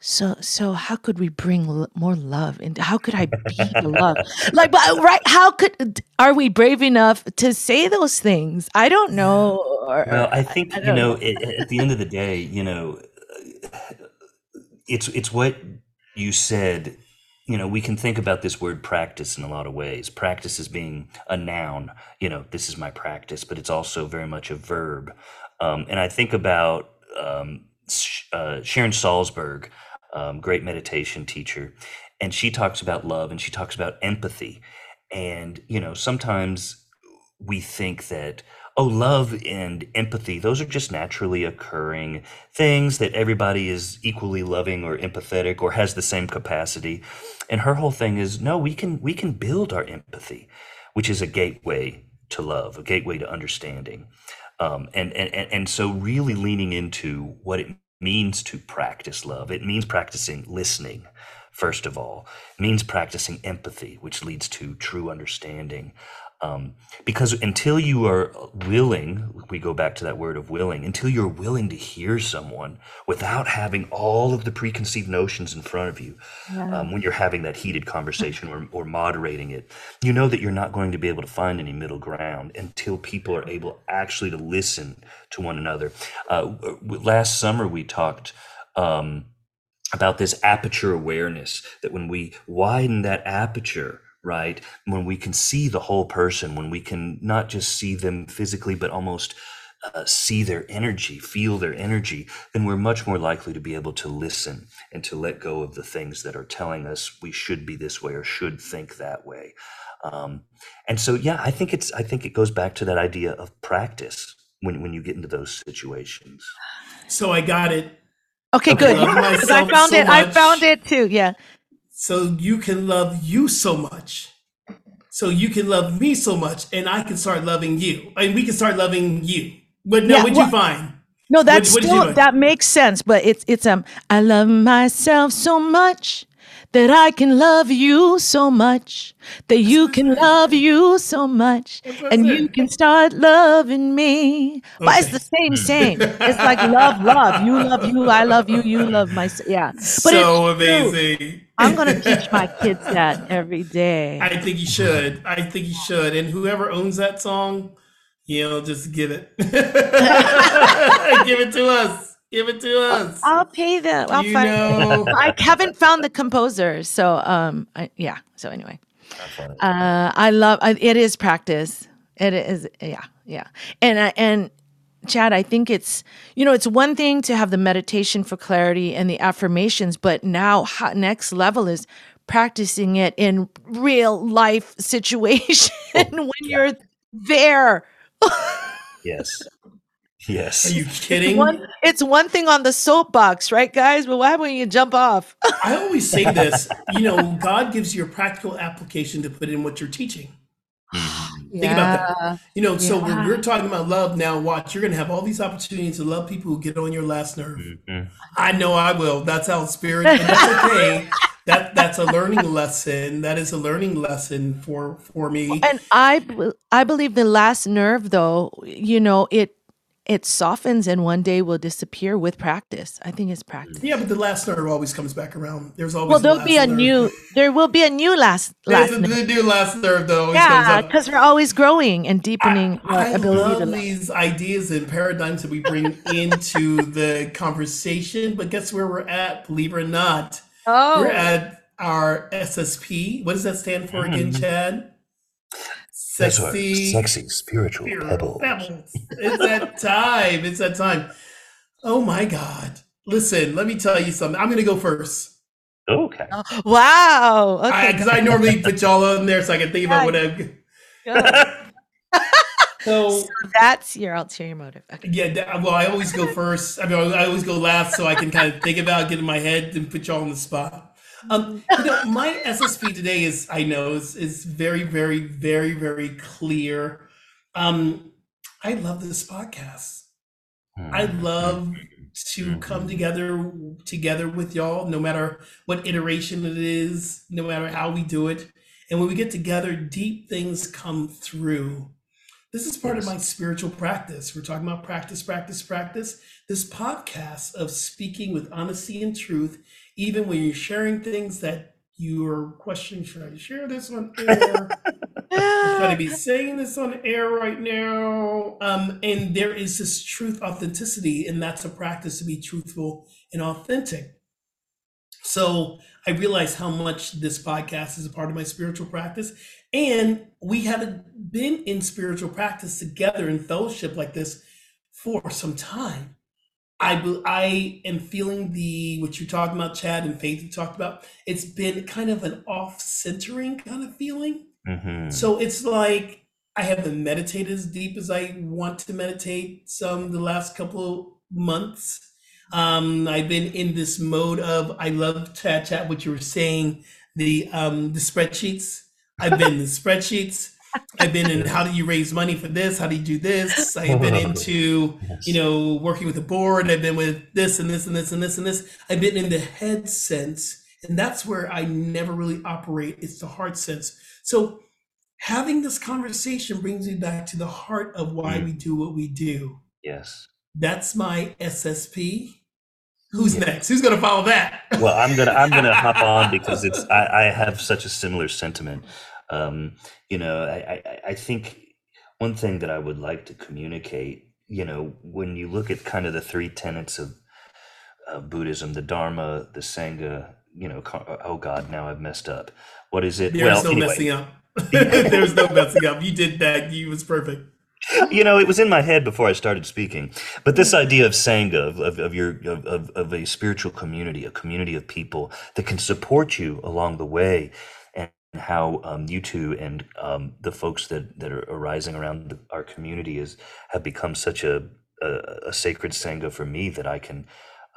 So, so how could we bring l- more love, and how could I be the love? Like, but, right? How could are we brave enough to say those things? I don't know. Or, well, I think I, I you know. know it, at the end of the day, you know, it's it's what you said. You know, we can think about this word practice in a lot of ways. Practice as being a noun. You know, this is my practice, but it's also very much a verb. Um, and I think about um, uh, Sharon Salzberg. Um, great meditation teacher, and she talks about love, and she talks about empathy. And you know, sometimes we think that, oh, love and empathy, those are just naturally occurring things, that everybody is equally loving or empathetic or has the same capacity. And her whole thing is, no, we can we can build our empathy, which is a gateway to love, a gateway to understanding. Um, and and and so really leaning into what it means to practice love. It means practicing listening, first of all. It means practicing empathy, which leads to true understanding. Um, because until you are willing, we go back to that word of willing, until you're willing to hear someone without having all of the preconceived notions in front of you, yeah. um, when you're having that heated conversation or, or moderating it, you know that you're not going to be able to find any middle ground until people are able actually to listen to one another. Uh, last summer, we talked um, about this aperture awareness, that when we widen that aperture, right, when we can see the whole person, when we can not just see them physically, but almost uh, see their energy, feel their energy, then we're much more likely to be able to listen and to let go of the things that are telling us we should be this way or should think that way. Um, and so, yeah, I think it's, I think it goes back to that idea of practice when, when you get into those situations. So I got it. Okay, good. I found it. I found it too. Yeah. So you can love you so much. So you can love me so much, and I can start loving you. I mean, we can start loving you. But no, yeah, what'd well, you find? No, that's what, still, what that makes sense. But it's, it's, um, I love myself so much that I can love you so much, that you can love you so much, and you can start loving me. Okay. But it's the same, same. It's like love, love. You love you, I love you, you love myself. Yeah. But so it's amazing. True. I'm gonna teach my kids that every day. I think you should. I think you should. And whoever owns that song, you know, just give it. Give it to us. Give it to us. I'll pay them. I'll you find know. Them. I haven't found the composer, so um, I, yeah. So anyway, uh, I love I, it. Is practice. It is. Yeah, yeah. And I and. Chad, I think it's, you know, it's one thing to have the meditation for clarity and the affirmations, but now next level is practicing it in real life situation oh, when yeah. you're there. Yes. Yes. Are you kidding? It's one, it's one thing on the soapbox, right, guys? But why wouldn't you jump off? I always say this, you know, God gives you a practical application to put in what you're teaching. Think yeah. about that. You know, yeah. so when we're talking about love now, watch, you're going to have all these opportunities to love people who get on your last nerve. Mm-hmm. I know I will. That's how spirit, and that's okay. that That's a learning lesson. That is a learning lesson for, for me. And I, I believe the last nerve though, you know, it, it softens and one day will disappear with practice. I think it's practice. Yeah, but the last nerve always comes back around. There's always well, there'll the last be a nerve. new. There will be a new last. last There's a nerve. new last nerve though. Yeah, because we're always growing and deepening I, our I ability love to love. These ideas and paradigms that we bring into the conversation. But guess where we're at? Believe it or not, oh. we're at our S S P. What does that stand for mm-hmm. again, Chad? Sexy, sexy, spiritual, spiritual pebbles. pebbles. It's that time. It's that time. Oh my God! Listen, let me tell you something. I'm gonna go first. Okay. Oh, wow. Okay. Because I, I normally put y'all on there so I can think yeah, about what I'm. so, so that's your ulterior motive. Okay. Yeah. Well, I always go first. I mean, I always go last so I can kind of think about, get in my head, and put y'all on the spot. Um, you know, my S S P today is, I know, is, is very, very, very, very clear. Um, I love this podcast. I love to come together, together with y'all, no matter what iteration it is, no matter how we do it. And when we get together, deep things come through. This is part of my spiritual practice. We're talking about practice, practice, practice. This podcast of speaking with honesty and truth, even when you're sharing things that you're questioning, should I share this on air? Should I be saying this on air right now? Um, and there is this truth, authenticity, and that's a practice to be truthful and authentic. So I realize how much this podcast is a part of my spiritual practice. And we haven't been in spiritual practice together in fellowship like this for some time. I, I am feeling the, what you're talking about, Chad and Faith, you talked about, it's been kind of an off-centering kind of feeling. Mm-hmm. So it's like, I haven't meditated as deep as I want to meditate some the last couple of months. Um, I've been in this mode of, I love Chad, Chad, what you were saying, the, um, the spreadsheets. I've been in the spreadsheets. I've been in how do you raise money for this? How do you do this? I've been into, yes. you know, working with the board. I've been with this and this and this and this and this. I've been in the head sense. And that's where I never really operate. It's the heart sense. So having this conversation brings me back to the heart of why mm. we do what we do. Yes. That's my S S P. Who's yeah. next? Who's going to follow that? Well, I'm going to, I'm going to hop on because it's, I, I have such a similar sentiment. Um, you know, I, I, I think one thing that I would like to communicate, you know, when you look at kind of the three tenets of, of Buddhism, the Dharma, the Sangha, you know, oh God, now I've messed up. What is it? There's well, no anyway. messing up. There's no messing up. You did that. You was perfect. You know, it was in my head before I started speaking, but this idea of Sangha, of, of, of your, of, of a spiritual community, a community of people that can support you along the way, and how um, you two and um, the folks that, that are arising around the, our community is, have become such a, a, a sacred Sangha for me that I can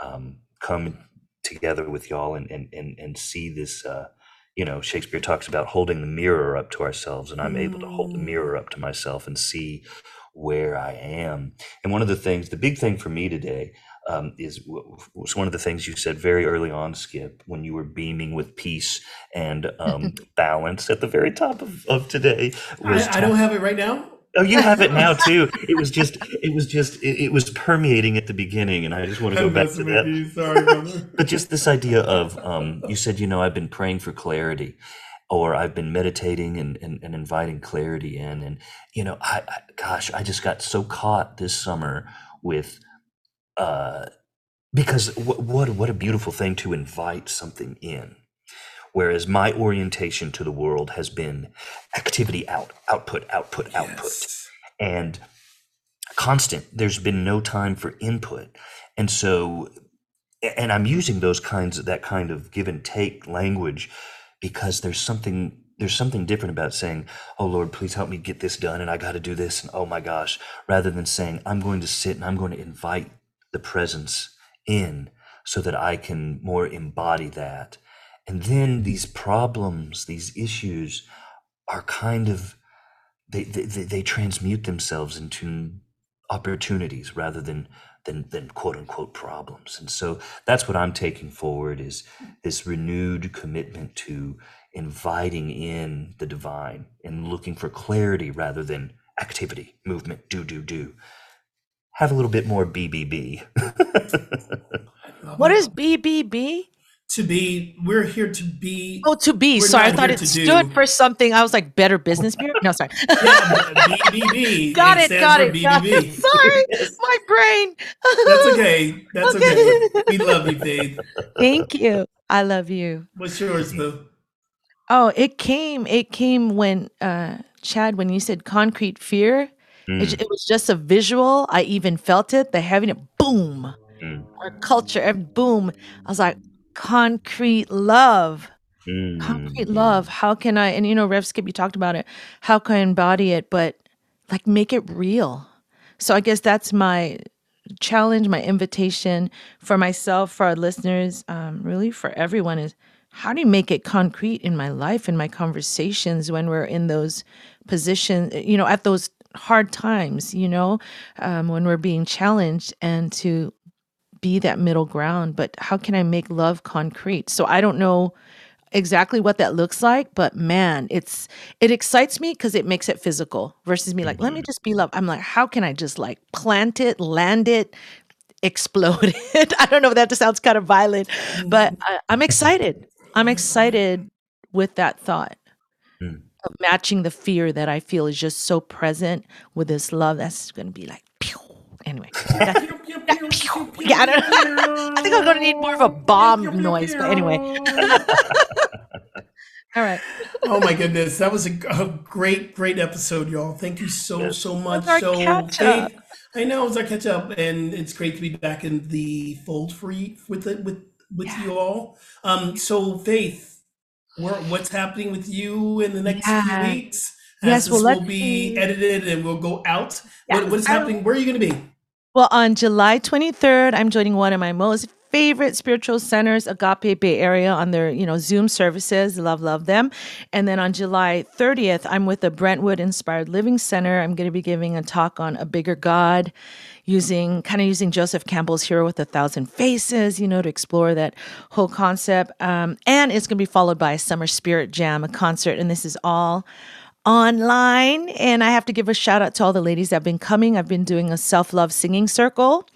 um, come together with y'all and, and, and, and see this, uh, you know, Shakespeare talks about holding the mirror up to ourselves, and I'm able to hold the mirror up to myself and see where I am. And one of the things, the big thing for me today um, is was one of the things you said very early on, Skip, when you were beaming with peace and um, balance at the very top of, of today. Was I, I don't have it right now. Oh, you have it now too. It was just, it was just, it, it was permeating at the beginning, and I just want to go back to that. You. Sorry, but just this idea of, um, you said, you know, I've been praying for clarity, or I've been meditating and, and, and inviting clarity in, and you know, I, I gosh, I just got so caught this summer with, uh, because w- what what a beautiful thing to invite something in. Whereas my orientation to the world has been activity out, output, output, yes. output, and constant. There's been no time for input. And so, and I'm using those kinds of, that kind of give and take language, because there's something, there's something different about saying, oh Lord, please help me get this done, and I got to do this, and oh my gosh, rather than saying, I'm going to sit and I'm going to invite the presence in so that I can more embody that. And then these problems, these issues are kind of, they they, they transmute themselves into opportunities rather than, than than quote unquote problems. And so that's what I'm taking forward, is this renewed commitment to inviting in the divine and looking for clarity rather than activity, movement, do, do, do. Have a little bit more B B B. What is B B B? To be, we're here to be. Oh, to be. Sorry, I thought it stood for something. I was like, Better Business Bureau? No, sorry. Yeah, B B B. Got it, got it, got it. Sorry, my brain. That's okay. That's okay. okay. We love you, Faith. Thank you. I love you. What's yours, Boo? Oh, it came. It came when, uh, Chad, when you said concrete fear, mm. it, it was just a visual. I even felt it. The having it, boom. Mm. Our culture, and boom. I was like, concrete love, mm, concrete yeah. love. How can I, and you know, Rev Skip, you talked about it, how can I embody it, but like make it real? So I guess that's my challenge, my invitation for myself, for our listeners, um, really for everyone, is how do you make it concrete in my life, in my conversations when we're in those positions, you know, at those hard times, you know, um, when we're being challenged, and to be that middle ground, but how can I make love concrete? So I don't know exactly what that looks like, but man, it's it excites me because it makes it physical versus me like, mm-hmm. let me just be love. I'm like, how can I just like plant it, land it, explode it? I don't know, that just sounds kind of violent, but I, I'm excited. I'm excited with that thought mm. of matching the fear that I feel is just so present with this love that's going to be like, pew. Anyway, that, that, yeah, I, don't, I think I'm going to need more of a bomb noise, but anyway. All right. Oh my goodness, that was a, a great, great episode, y'all. Thank you so, so much. So, Faith, I know it was our catch up, and it's great to be back in the fold for you, with it, with with yeah. you all. Um, so, Faith, what's happening with you in the next yeah. few weeks? Yes, this well, will be see. edited and we'll go out. Yes, what, what is happening? Where are you going to be? Well, on July twenty-third, I'm joining one of my most favorite spiritual centers, Agape Bay Area, on their, you know, Zoom services. Love, love them. And then on July thirtieth, I'm with the Brentwood Inspired Living Center. I'm going to be giving a talk on a bigger God, using kind of using Joseph Campbell's Hero with a Thousand Faces, you know, to explore that whole concept. Um, and it's going to be followed by a Summer Spirit Jam, a concert. And this is all online. And I have to give a shout out to all the ladies that have been coming. I've been doing a self-love singing circle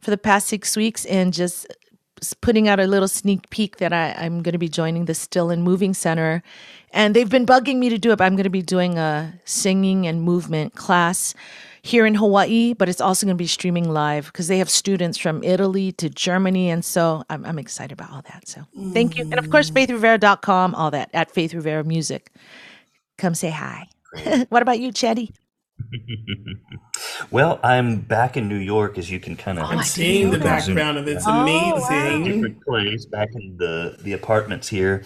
for the past six weeks and just putting out a little sneak peek that I, I'm going to be joining the Still and Moving Center. And they've been bugging me to do it, but I'm going to be doing a singing and movement class here in Hawaii, but it's also going to be streaming live because they have students from Italy to Germany. And so I'm, I'm excited about all that. So mm. thank you. And of course, faith rivera dot com, all that, at Faith Rivera Music. Come say hi. What about you, Chetty? Well, I'm back in New York, as you can kind of oh, see in the background of it. It's oh, amazing. Wow. Different place back in the, the apartments here.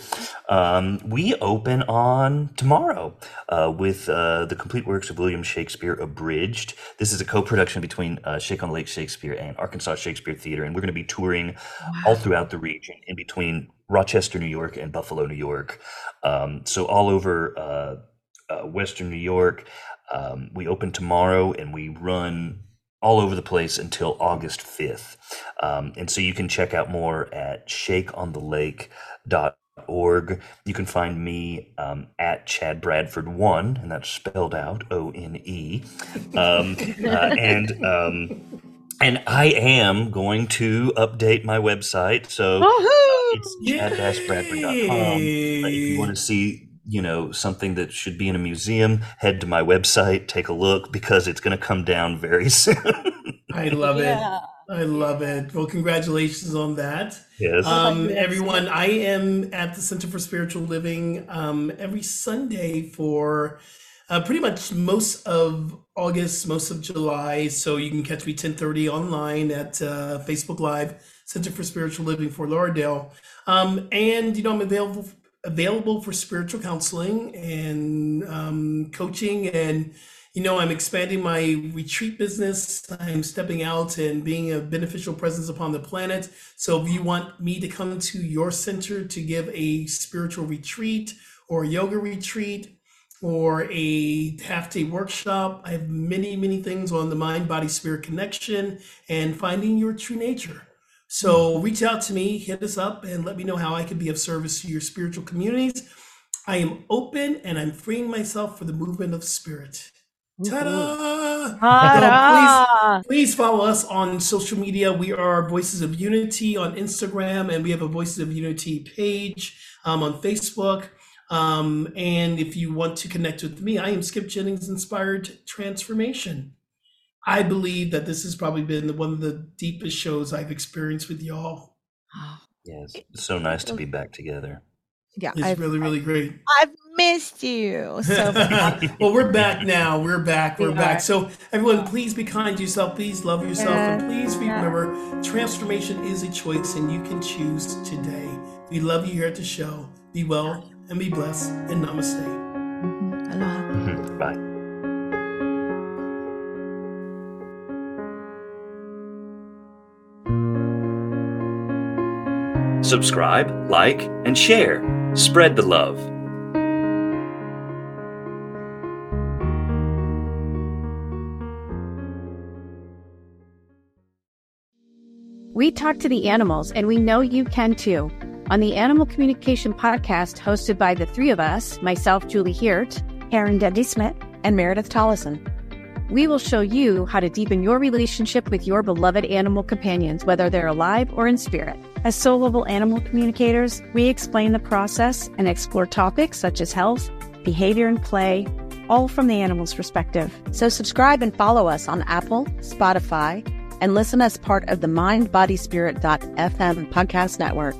Um, we open on tomorrow uh, with uh, the complete works of William Shakespeare abridged. This is a co-production between uh, Shake on the Lake Shakespeare and Arkansas Shakespeare Theater, and we're going to be touring wow. all throughout the region in between Rochester, New York, and Buffalo, New York. Um, so all over uh, uh, Western New York. Um, we open tomorrow and we run all over the place until August fifth. Um, and so you can check out more at shake on the lake dot org. You can find me um, at Chad Bradford one, and that's spelled out O N E. Um, uh, and... Um, And I am going to update my website, so Woo-hoo! It's chad dash bradford dot com. If you want to see, you know, something that should be in a museum, head to my website, take a look, because it's going to come down very soon. I love yeah. it. I love it. Well, congratulations on that. Yes. Um, everyone, I am at the Center for Spiritual Living um, every Sunday for... Uh, pretty much most of August, most of July. So you can catch me ten thirty online at uh, Facebook Live, Center for Spiritual Living for Lauderdale. Um, and, you know, I'm available, available for spiritual counseling and um, coaching. And, you know, I'm expanding my retreat business. I'm stepping out and being a beneficial presence upon the planet. So if you want me to come to your center to give a spiritual retreat or yoga retreat, or a half-day workshop. I have many, many things on the mind, body, spirit connection and finding your true nature. So reach out to me, hit us up, and let me know how I could be of service to your spiritual communities. I am open and I'm freeing myself for the movement of spirit. Ta-da! Ta-da! So please, please follow us on social media. We are Voices of Unity on Instagram, and we have a Voices of Unity page um, on Facebook. Um, and if you want to connect with me, I am Skip Jennings Inspired Transformation. I believe that this has probably been the, one of the deepest shows I've experienced with y'all. Yes, yeah, it's so nice to be back together. Yeah, it's I've, really, really I've, great. I've missed you. So well, we're back now. We're back. We're we back. Are. So everyone, please be kind to yourself. Please love yourself, yeah. and please remember, yeah. transformation is a choice, and you can choose today. We love you here at the show. Be well. And be blessed, and namaste. Mm-hmm. Aloha. Mm-hmm. Bye. Subscribe, like, and share. Spread the love. We talk to the animals, and we know you can too. On the Animal Communication Podcast, hosted by the three of us, myself, Julie Hiert, Karen Dudley-Smith, and Meredith Tollison. We will show you how to deepen your relationship with your beloved animal companions, whether they're alive or in spirit. As soul-level animal communicators, we explain the process and explore topics such as health, behavior, and play, all from the animal's perspective. So subscribe and follow us on Apple, Spotify, and listen as part of the mind body spirit dot f m podcast network.